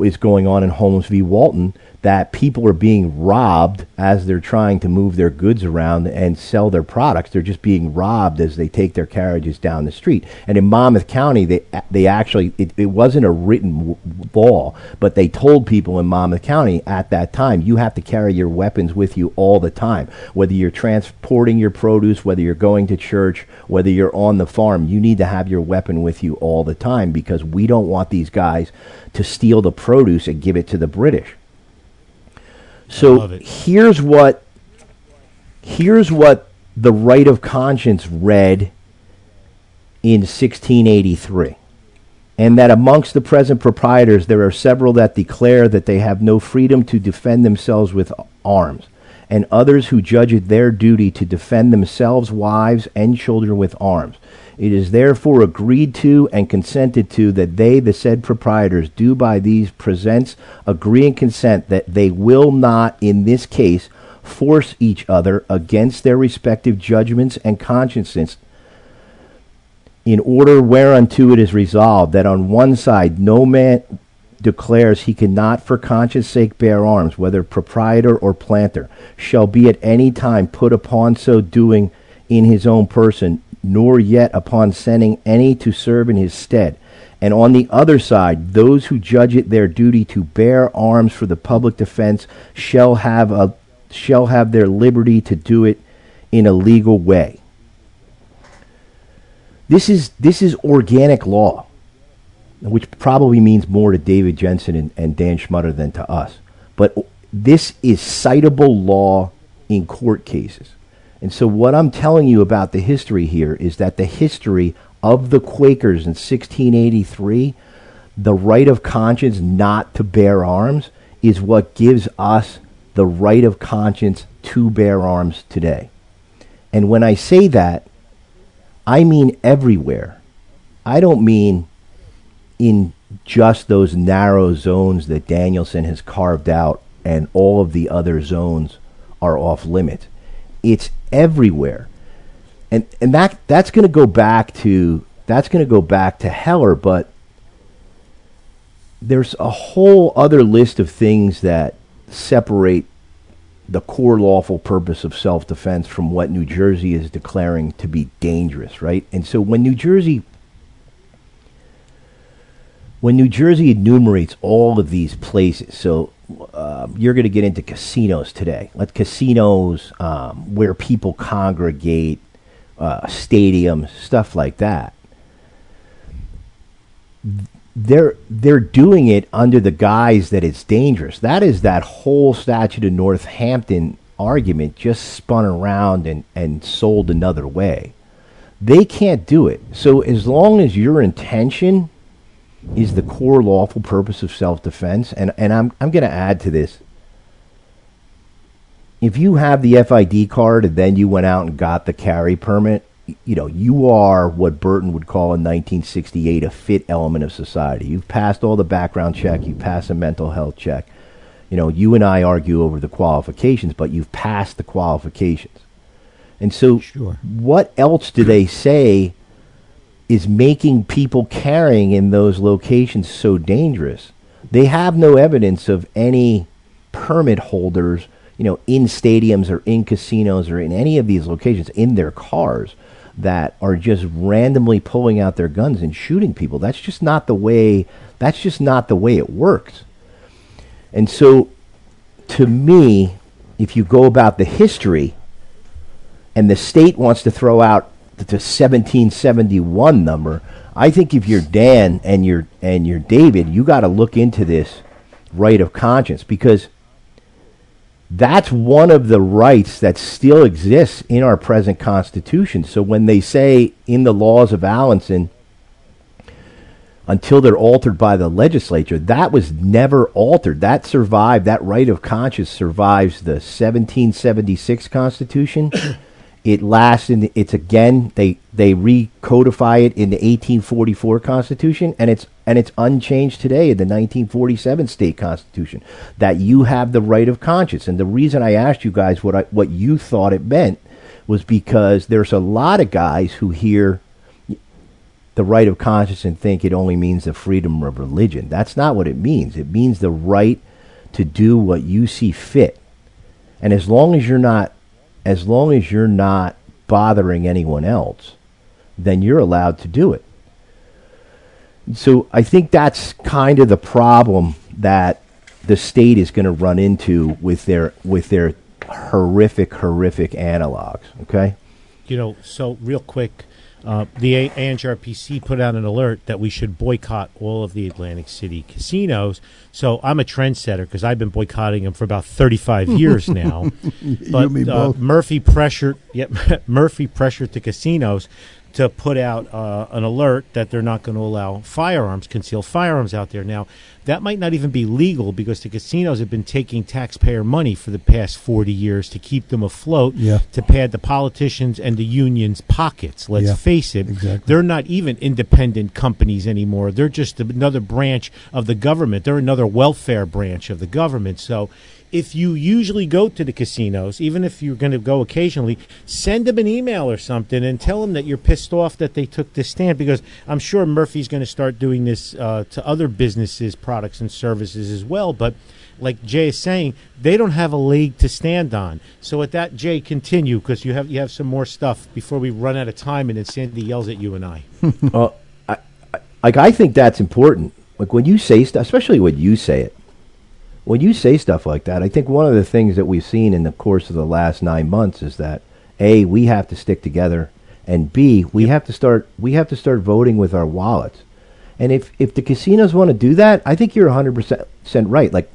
is going on in Holmes v. Walton, that people are being robbed as they're trying to move their goods around and sell their products. They're just being robbed as they take their carriages down the street. And in Monmouth County, they they actually, it, it wasn't a written law, but they told people in Monmouth County at that time, you have to carry your weapons with you all the time. Whether you're transporting your produce, whether you're going to church, whether you're on the farm, you need to have your weapon with you all the time, because we don't want these guys to steal the produce and give it to the British. So here's what here's what the right of conscience read in sixteen eighty-three, and that amongst the present proprietors there are several that declare that they have no freedom to defend themselves with arms, and others who judge it their duty to defend themselves, wives, and children with arms. It is therefore agreed to and consented to that they, the said proprietors, do by these presents agree and consent that they will not, in this case, force each other against their respective judgments and consciences, in order whereunto it is resolved that on one side no man declares he cannot for conscience sake bear arms, whether proprietor or planter, shall be at any time put upon so doing in his own person, nor yet upon sending any to serve in his stead. And on the other side, those who judge it their duty to bear arms for the public defense shall have a shall have their liberty to do it in a legal way. This is this is organic law, which probably means more to David Jensen and, and Dan Schmutter than to us. But this is citable law in court cases. And so what I'm telling you about the history here is that the history of the Quakers in sixteen eighty-three, the right of conscience not to bear arms, is what gives us the right of conscience to bear arms today. And when I say that, I mean everywhere. I don't mean in just those narrow zones that Danielson has carved out and all of the other zones are off limits. It's everywhere, and and that that's going to go back to that's going to go back to Heller. But there's a whole other list of things that separate the core lawful purpose of self-defense from what New Jersey is declaring to be dangerous, right? And so when New Jersey when New Jersey enumerates all of these places, so. Uh, you're going to get into casinos today. Let casinos um, where people congregate, uh, stadiums, stuff like that. They're they're doing it under the guise that it's dangerous. That is that whole Statute of Northampton argument just spun around and, and sold another way. They can't do it. So as long as your intention is the core lawful purpose of self-defense, and, and I'm I'm going to add to this. If you have the F I D card and then you went out and got the carry permit, you know, you are what Burton would call in nineteen sixty-eight a fit element of society. You've passed all the background check, you passed a mental health check. You know, you and I argue over the qualifications, but you've passed the qualifications. And so sure. What else do they say is making people carrying in those locations so dangerous? They have no evidence of any permit holders, you know, in stadiums or in casinos or in any of these locations, in their cars, that are just randomly pulling out their guns and shooting people. That's just not the way, that's just not the way it works. And so, to me, if you go about the history, and the state wants to throw out the seventeen seventy-one number, I think if you're Dan and you're and you're David, you got to look into this right of conscience, because that's one of the rights that still exists in our present Constitution. So when they say in the laws of Allinson, until they're altered by the legislature, that was never altered. That survived. That right of conscience survives the seventeen seventy-six Constitution. It lasts in the, it's again, they, they recodify it in the eighteen forty-four Constitution, and it's and it's unchanged today in the nineteen forty-seven state constitution, that you have the right of conscience. And the reason I asked you guys what I, what you thought it meant was because there's a lot of guys who hear the right of conscience and think it only means the freedom of religion. That's not what it means. It means the right to do what you see fit. And as long as you're not, as long as you're not bothering anyone else, then you're allowed to do it. So I think that's kind of the problem that the state is going to run into with their with their horrific, horrific analogs. Okay, you know. So real quick, uh, the A- ANGRPC put out an alert that we should boycott all of the Atlantic City casinos. So I'm a trendsetter because I've been boycotting them for about thirty-five years now. But you mean uh, both. Murphy pressured, yep, Murphy pressured the casinos to put out uh, an alert that they're not going to allow firearms, concealed firearms out there. Now, that might not even be legal because the casinos have been taking taxpayer money for the past forty years to keep them afloat, yeah. to pad the politicians and the unions' pockets. Let's yeah, face it. Exactly. They're not even independent companies anymore. They're just another branch of the government. They're another welfare branch of the government. So if you usually go to the casinos, even if you're going to go occasionally, send them an email or something and tell them that you're pissed off that they took this stand, because I'm sure Murphy's going to start doing this uh, to other businesses, products, and services as well. But like Jay is saying, they don't have a leg to stand on. So with that, Jay, continue, because you have you have some more stuff before we run out of time and then Sandy yells at you and I. uh, I, I like I think that's important. Like when you say stuff, especially when you say it, when you say stuff like that, I think one of the things that we've seen in the course of the last nine months is that, A, we have to stick together, and B, we have to start we have to start voting with our wallets. And if, if the casinos want to do that, I think you're one hundred percent right. Like,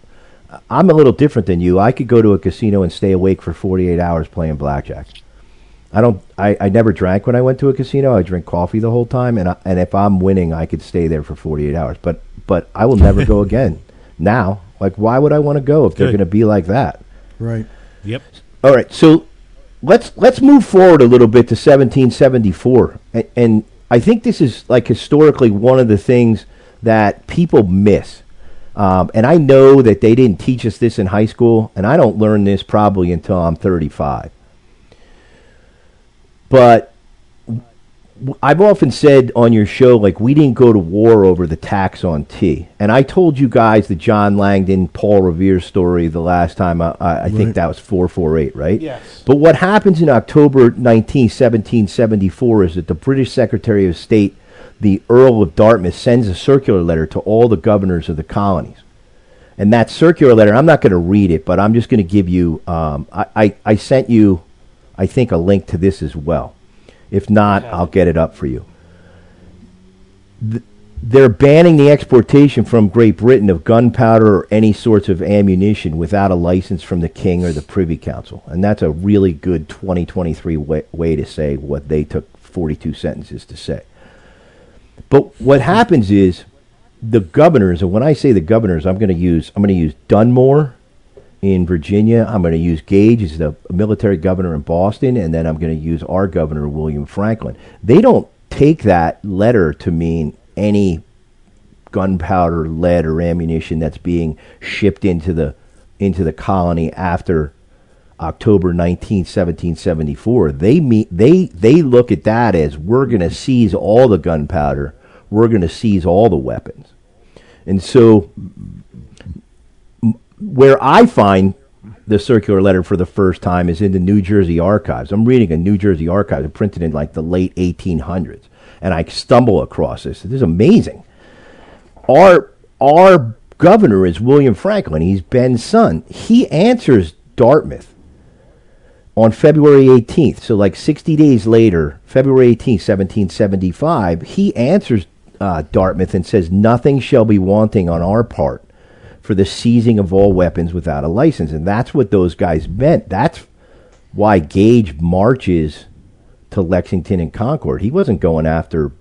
I'm a little different than you. I could go to a casino and stay awake for forty-eight hours playing blackjack. I don't. I, I never drank when I went to a casino. I drink coffee the whole time, and I, and if I'm winning, I could stay there for forty-eight hours. But but I will never go again. Now. Like, why would I want to go if Good. They're going to be like that? Right. Yep. All right. So let's let's move forward a little bit to seventeen seventy-four. And, and I think this is, like, historically one of the things that people miss. Um, and I know that they didn't teach us this in high school, and I don't learn this probably until I'm thirty-five. But I've often said on your show, like, we didn't go to war over the tax on tea. And I told you guys the John Langdon, Paul Revere story the last time. I, I, I right. think that was four forty-eight, right? Yes. But what happens in October nineteenth, seventeen seventy-four is that the British Secretary of State, the Earl of Dartmouth, sends a circular letter to all the governors of the colonies. And that circular letter, I'm not going to read it, but I'm just going to give you, um, I, I, I sent you, I think, a link to this as well. If not, I'll get it up for you. Th- they're banning the exportation from Great Britain of gunpowder or any sorts of ammunition without a license from the King or the Privy Council. And that's a really good twenty twenty-three way, way to say what they took forty-two sentences to say. But what happens is the governors, and when I say the governors, I'm going to use I'm going to use Dunmore in Virginia, I'm going to use Gage as the military governor in Boston, and then I'm going to use our governor, William Franklin. They don't take that letter to mean any gunpowder, lead, or ammunition that's being shipped into the into the colony after October nineteenth, seventeen seventy-four. They mean, they they look at that as, we're going to seize all the gunpowder, we're going to seize all the weapons. And so where I find the circular letter for the first time is in the New Jersey Archives. I'm reading a New Jersey Archives printed in like the late eighteen hundreds, and I stumble across this. This is amazing. Our our governor is William Franklin. He's Ben's son. He answers Dartmouth on February eighteenth. So like sixty days later, February eighteenth, seventeen seventy-five, he answers uh, Dartmouth and says, "Nothing shall be wanting on our part for the seizing of all weapons without a license." And that's what those guys meant. That's why Gage marches to Lexington and Concord. He wasn't going after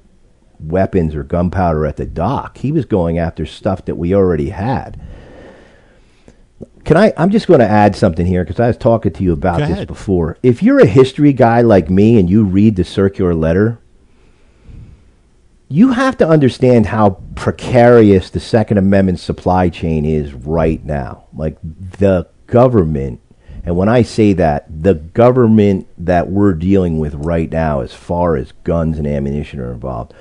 weapons or gunpowder at the dock. He was going after stuff that we already had. Can I, I'm just going to add something here, because I was talking to you about this before. If you're a history guy like me and you read the circular letter, you have to understand how precarious the Second Amendment supply chain is right now. Like, the government, and when I say that, the government that we're dealing with right now, as far as guns and ammunition are involved,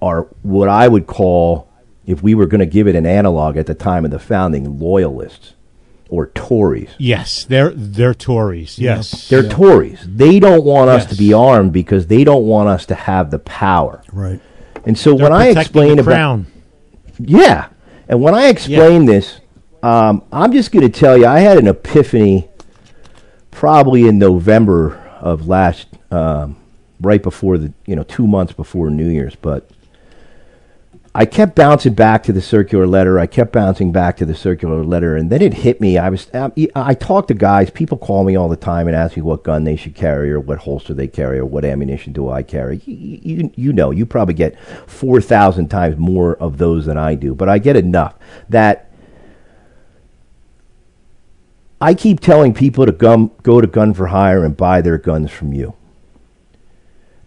are what I would call, if we were going to give it an analog at the time of the founding, loyalists or Tories. Yes, they're they're Tories. Yes, they're yeah. Tories. They don't want yes. us to be armed because they don't want us to have the power. Right. And so they're when I explain the crown. about yeah, and when I explain yeah. this, um, I'm just going to tell you, I had an epiphany probably in November of last, um, right before the you know two months before New Year's, but. I kept bouncing back to the circular letter. I kept bouncing back to the circular letter, and then it hit me. I was I, I talked to guys. People call me all the time and ask me what gun they should carry or what holster they carry or what ammunition do I carry. You, you, you know, you probably get four thousand times more of those than I do, but I get enough that I keep telling people to gum, go to Gun For Hire and buy their guns from you.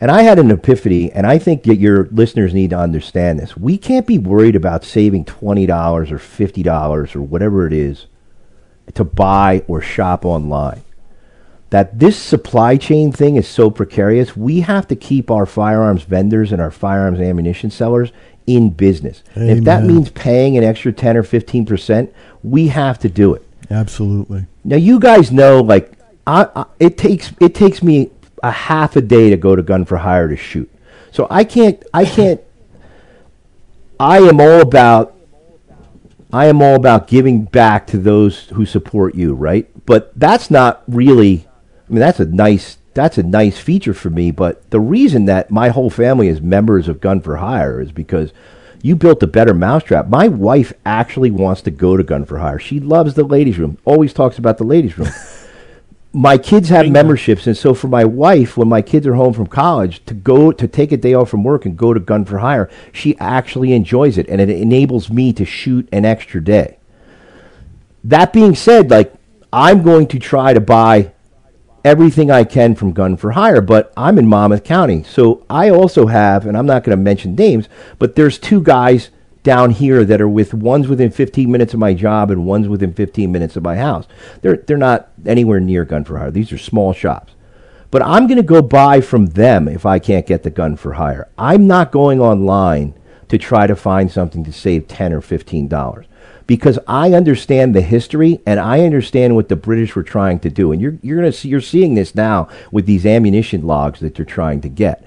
And I had an epiphany, and I think that your listeners need to understand this. We can't be worried about saving twenty dollars or fifty dollars or whatever it is to buy or shop online. That this supply chain thing is so precarious, we have to keep our firearms vendors and our firearms ammunition sellers in business. Amen. If that means paying an extra ten or fifteen percent, we have to do it. Absolutely. Now, you guys know, like, I, I, it takes it takes me... a half a day to go to Gun For Hire to shoot. So I can't, I can't, I am all about, I am all about giving back to those who support you, right? But that's not really, I mean, that's a nice, that's a nice feature for me, but the reason that my whole family is members of Gun For Hire is because you built a better mousetrap. My wife actually wants to go to Gun For Hire. She loves the ladies' room, always talks about the ladies' room. My kids have memberships, and so for my wife, when my kids are home from college, to go to take a day off from work and go to Gun For Hire, she actually enjoys it, and it enables me to shoot an extra day. That being said, like, I'm going to try to buy everything I can from Gun For Hire, but I'm in Monmouth County, so I also have, and I'm not going to mention names, but there's two guys down here that are with one's within fifteen minutes of my job and one's within fifteen minutes of my house. They're they're not anywhere near Gun For Hire. These are small shops. But I'm going to go buy from them if I can't get the Gun For Hire. I'm not going online to try to find something to save ten or fifteen dollars because I understand the history and I understand what the British were trying to do. And you're you're going to see you're seeing this now with these ammunition logs that they're trying to get.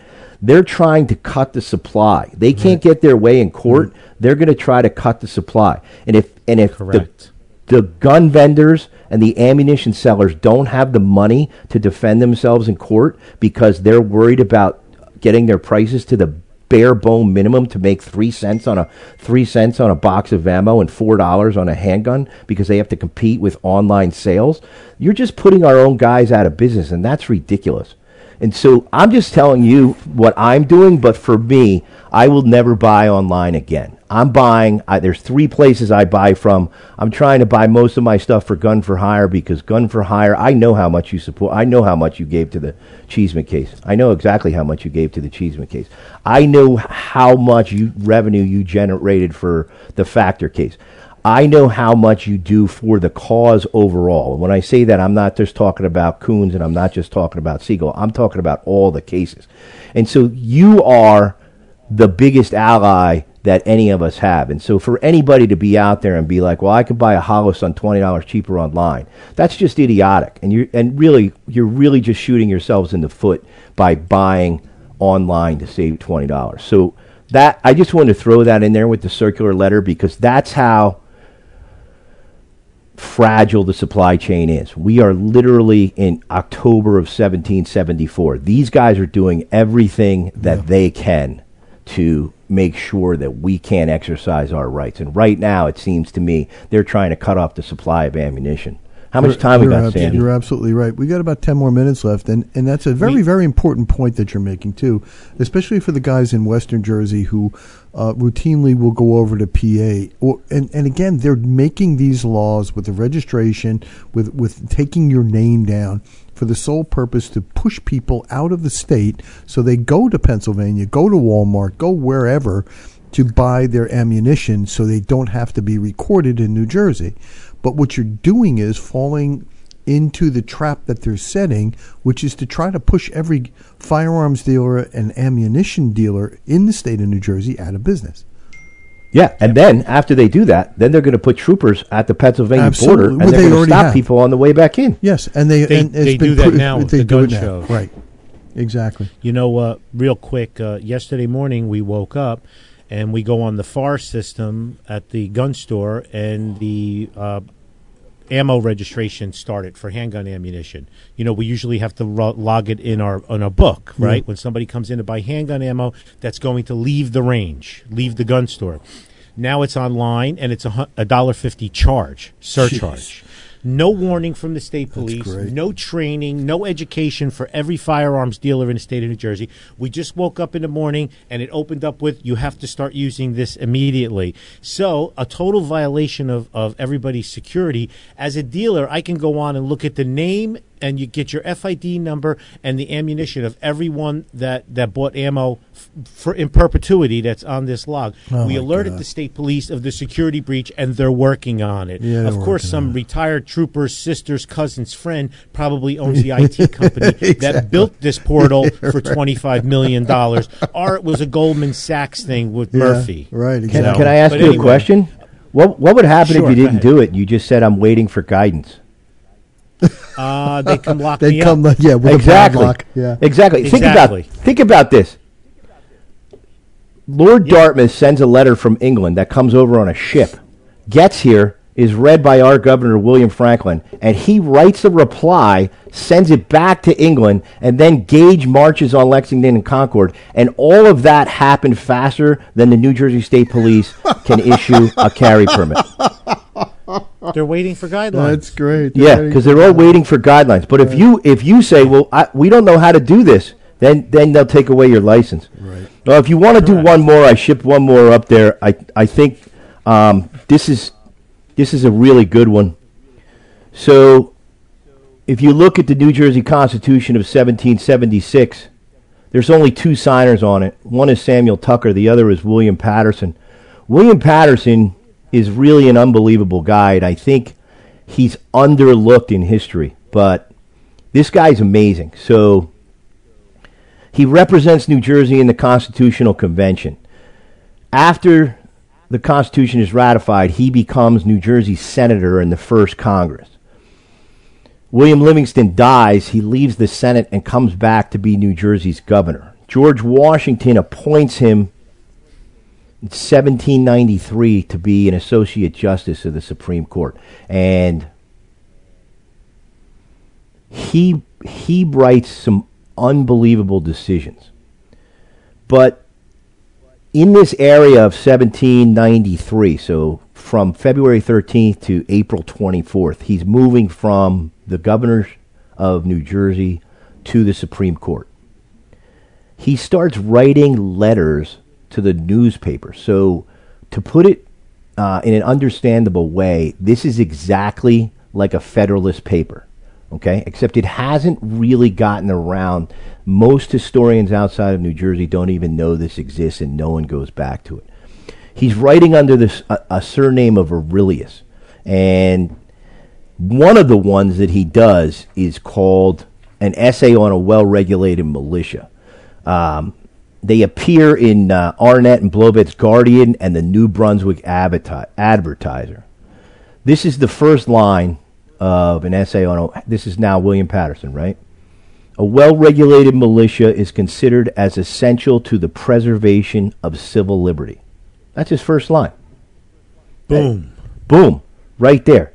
They're trying to cut the supply. They can't get their way in court. They're going to try to cut the supply. And if and if the, the gun vendors and the ammunition sellers don't have the money to defend themselves in court because they're worried about getting their prices to the bare bone minimum to make three cents on a three cents on a box of ammo and four dollars on a handgun because they have to compete with online sales, you're just putting our own guys out of business, and that's ridiculous. And so I'm just telling you what I'm doing, but for me, I will never buy online again. I'm buying, I, there's three places I buy from. I'm trying to buy most of my stuff for Gun For Hire because Gun For Hire, I know how much you support, I know how much you gave to the Cheeseman case. I know exactly how much you gave to the Cheeseman case. I know how much you, revenue you generated for the Factor case. I know how much you do for the cause overall. And when I say that, I'm not just talking about Coons and I'm not just talking about Siegel. I'm talking about all the cases. And so you are the biggest ally that any of us have. And so for anybody to be out there and be like, well, I could buy a hollow sun twenty dollars cheaper online, that's just idiotic. And you're, and really, you're really just shooting yourselves in the foot by buying online to save twenty dollars. So that I just wanted to throw that in there with the circular letter because that's how fragile the supply chain is. We are literally in October of seventeen seventy-four. These guys are doing everything that yeah. they can to make sure that we can't exercise our rights. And right now, it seems to me, they're trying to cut off the supply of ammunition. How much time we got, Sandy? You're absolutely right. We got about ten more minutes left, and, and that's a very, very important point that you're making, too, especially for the guys in Western Jersey who uh, routinely will go over to P A. Or, and, and, again, they're making these laws with the registration, with, with taking your name down, for the sole purpose to push people out of the state so they go to Pennsylvania, go to Walmart, go wherever to buy their ammunition so they don't have to be recorded in New Jersey. But what you're doing is falling into the trap that they're setting, which is to try to push every firearms dealer and ammunition dealer in the state of New Jersey out of business. Yeah, and then after they do that, then they're going to put troopers at the Pennsylvania Absolutely. border, and well, they're they going to stop have. people on the way back in. Yes, and they they, and it's they been do that pr- now. With they the do gun it now. Shows. Right, exactly. You know, uh, real quick, uh, yesterday morning we woke up. And we go on the F A R system at the gun store, and the uh, ammo registration started for handgun ammunition. You know, we usually have to ro- log it in our on a book, right? Mm-hmm. When somebody comes in to buy handgun ammo, that's going to leave the range, leave the gun store. Now it's online, and it's a one dollar fifty charge, surcharge. Jeez. No warning from the state police, no training, no education for every firearms dealer in the state of New Jersey. We just woke up in the morning, and it opened up with, you have to start using this immediately. So a total violation of, of everybody's security. As a dealer, I can go on and look at the name, and you get your F I D number and the ammunition of everyone that, that bought ammo f- for in perpetuity that's on this log. Oh we alerted God. the state police of the security breach, and they're working on it. Yeah, of course, some it. retired trooper's sister's cousin's friend probably owns the I T company exactly. that built this portal yeah, for twenty-five million dollars. Or it was a Goldman Sachs thing with yeah, Murphy. Right, exactly. Can, can I ask but you anyway, a question? What, what would happen sure, if you didn't do it? You just said, I'm waiting for guidance. Uh, they come lock they me come up. Like, yeah, with exactly. a yeah, exactly. Exactly. Think about think about this. Lord yeah. Dartmouth sends a letter from England that comes over on a ship, gets here, is read by our governor William Franklin, and he writes a reply, sends it back to England, and then Gage marches on Lexington and Concord, and all of that happened faster than the New Jersey State Police can issue a carry permit. They're waiting for guidelines. That's great. They're yeah, because they're all waiting for guidelines. But right. if you if you say, well, I, we don't know how to do this, then then they'll take away your license. Right. Now, if you want to do one more, I shipped one more up there. I I think um, this is this is a really good one. So, if you look at the New Jersey Constitution of seventeen seventy-six, there's only two signers on it. One is Samuel Tucker. The other is William Patterson. William Patterson is really an unbelievable guy, and I think he's underlooked in history. But this guy's amazing. So he represents New Jersey in the Constitutional Convention. After the Constitution is ratified, he becomes New Jersey Senator in the first Congress. William Livingston dies. He leaves the Senate and comes back to be New Jersey's governor. George Washington appoints him seventeen ninety-three to be an associate justice of the Supreme Court, and he he writes some unbelievable decisions. But in this area of seventeen ninety-three, so from February thirteenth to April twenty-fourth, he's moving from the governors of New Jersey to the Supreme Court. He starts writing letters to the newspaper. So to put it uh, in an understandable way, this is exactly like a Federalist paper, okay? Except it hasn't really gotten around. Most historians outside of New Jersey don't even know this exists, and no one goes back to it. He's writing under this uh, a surname of Aurelius, and one of the ones that he does is called An Essay on a Well-Regulated Militia. Um, They appear in uh, Arnett and Blovitt's Guardian and the New Brunswick Adverti- Advertiser. This is the first line of an essay on, a, this is now William Patterson, right? A well-regulated militia is considered as essential to the preservation of civil liberty. That's his first line. Boom. That, boom. Right there.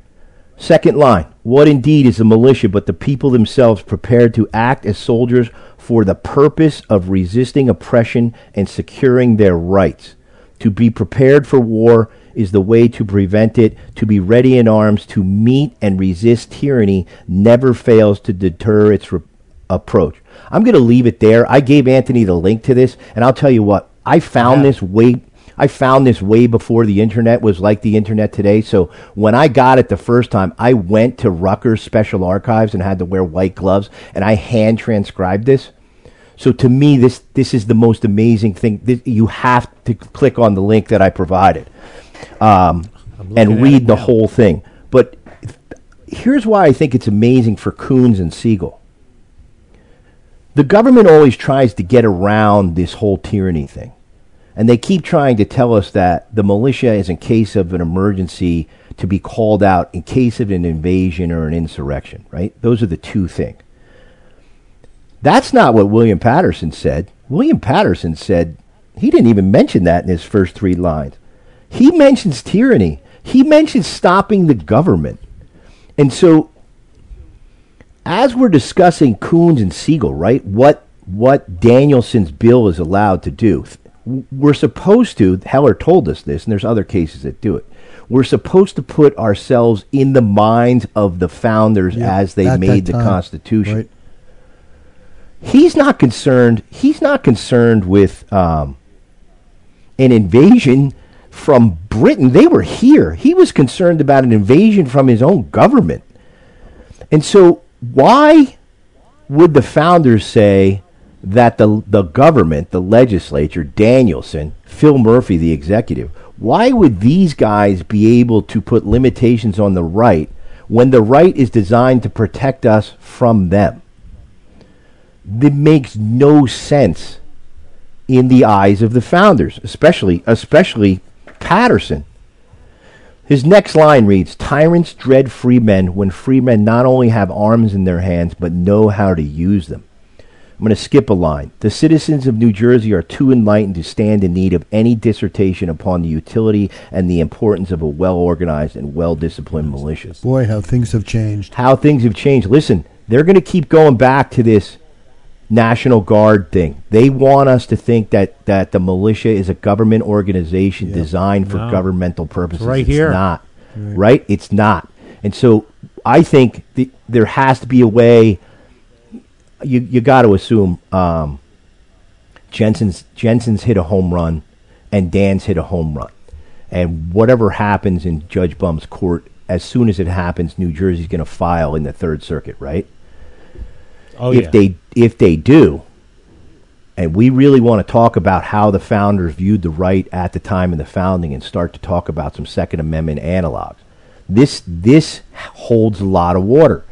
Second line, what indeed is a militia but the people themselves prepared to act as soldiers for the purpose of resisting oppression and securing their rights? To be prepared for war is the way to prevent it. To be ready in arms to meet and resist tyranny never fails to deter its re- approach. I'm going to leave it there. I gave Anthony the link to this, and I'll tell you what, I found yeah. this way I found this way before the internet was like the internet today. So when I got it the first time, I went to Rutgers Special Archives and had to wear white gloves, and I hand transcribed this. So to me, this this is the most amazing thing. This, you have to click on the link that I provided um, and read the now. whole thing. But here's why I think it's amazing for Coons and Siegel. The government always tries to get around this whole tyranny thing. And they keep trying to tell us that the militia is in case of an emergency to be called out in case of an invasion or an insurrection, right? Those are the two things. That's not what William Patterson said. William Patterson said, he didn't even mention that in his first three lines. He mentions tyranny. He mentions stopping the government. And so as we're discussing Coons and Siegel, right, what what Danielson's bill is allowed to do, we're supposed to, Heller told us this, and there's other cases that do it, we're supposed to put ourselves in the minds of the founders yeah, as they made the time. Constitution. Right. He's not concerned, he's not concerned with um, an invasion from Britain. They were here. He was concerned about an invasion from his own government. And so why would the founders say that the the government, the legislature, Danielson, Phil Murphy, the executive, why would these guys be able to put limitations on the right when the right is designed to protect us from them? It makes no sense in the eyes of the founders, especially especially Patterson. His next line reads, "Tyrants dread free men when free men not only have arms in their hands, but know how to use them." I'm going to skip a line. "The citizens of New Jersey are too enlightened to stand in need of any dissertation upon the utility and the importance of a well-organized and well-disciplined militia." Boy, how things have changed. How things have changed. Listen, they're going to keep going back to this National Guard thing. They want us to think that, that the militia is a government organization yeah. designed for no. governmental purposes. It's right it's here. not. Right. right? It's not. And so I think the, there has to be a way. You you got to assume um, Jensen's Jensen's hit a home run, and Dan's hit a home run, and whatever happens in Judge Bum's court, as soon as it happens, New Jersey's going to file in the Third Circuit, right? Oh if yeah. If they if they do, and we really want to talk about how the founders viewed the right at the time of the founding, and start to talk about some Second Amendment analogs, this this holds a lot of water.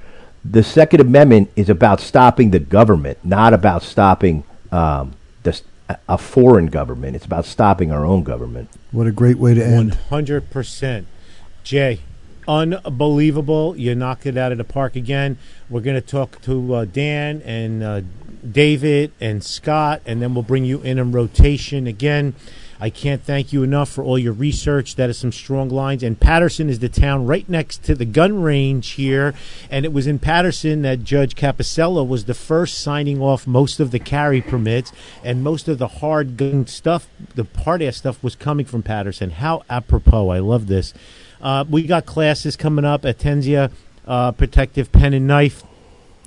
The Second Amendment is about stopping the government, not about stopping um, the, a foreign government. It's about stopping our own government. What a great way to end. one hundred percent. Jay, unbelievable. You knocked it out of the park again. We're going to talk to uh, Dan and uh, David and Scott, and then we'll bring you in in rotation again. I can't thank you enough for all your research. That is some strong lines. And Patterson is the town right next to the gun range here. And it was in Patterson that Judge Capicella was the first signing off most of the carry permits. And most of the hard gun stuff, the hard-ass stuff, was coming from Patterson. How apropos. I love this. Uh, we got classes coming up. Atensia, uh, Protective Pen and Knife,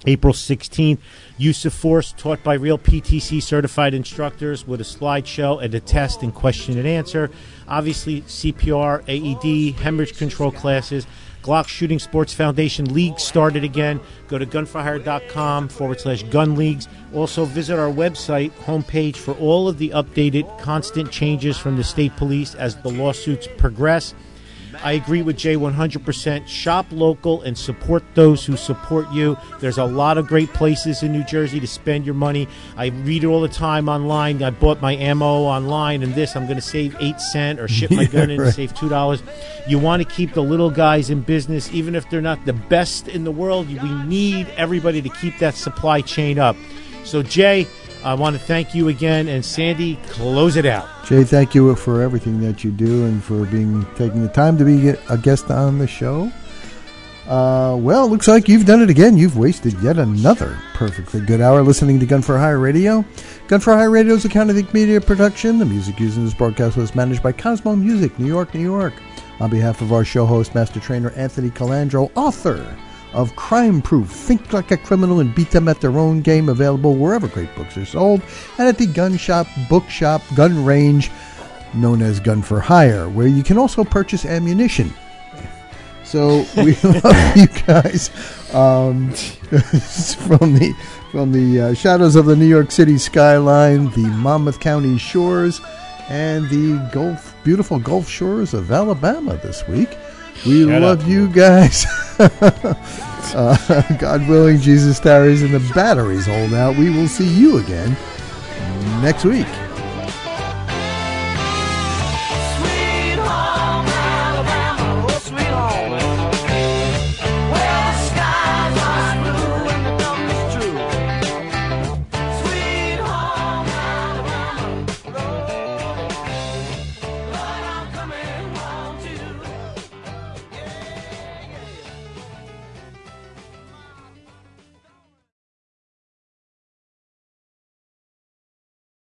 April sixteenth. Use of force taught by real P T C certified instructors with a slideshow and a test and question and answer. Obviously, C P R, A E D, hemorrhage control classes. Glock Shooting Sports Foundation League started again. Go to gunforhire.com forward slash gun leagues. Also, visit our website homepage for all of the updated constant changes from the state police as the lawsuits progress. I agree with Jay one hundred percent. Shop local and support those who support you. There's a lot of great places in New Jersey to spend your money. I read it all the time online. I bought my ammo online and this. I'm going to save eight cents or ship my yeah, gun in right. and save two dollars. You want to keep the little guys in business. Even if they're not the best in the world, we need everybody to keep that supply chain up. So, Jay, I want to thank you again, and Sandy, close it out. Jay, thank you for everything that you do and for being taking the time to be a guest on the show. Uh, well, looks like you've done it again. You've wasted yet another perfectly good hour listening to Gun For Hire Radio. Gun For Hire Radio is a Counterthink Media production. The music used in this broadcast was managed by Cosmo Music, New York, New York. On behalf of our show host, Master Trainer Anthony Calandra, author of Crime Proof, Think Like a Criminal and Beat Them at Their Own Game, available wherever great books are sold, and at the gun shop, bookshop, gun range, known as Gun For Hire, where you can also purchase ammunition. So we love you guys um, from the from the uh, shadows of the New York City skyline, the Monmouth County shores, and the Gulf, beautiful Gulf shores of Alabama this week. We Shut love up, you man. guys. uh, God willing, Jesus tarries and the batteries hold out. We will see you again next week.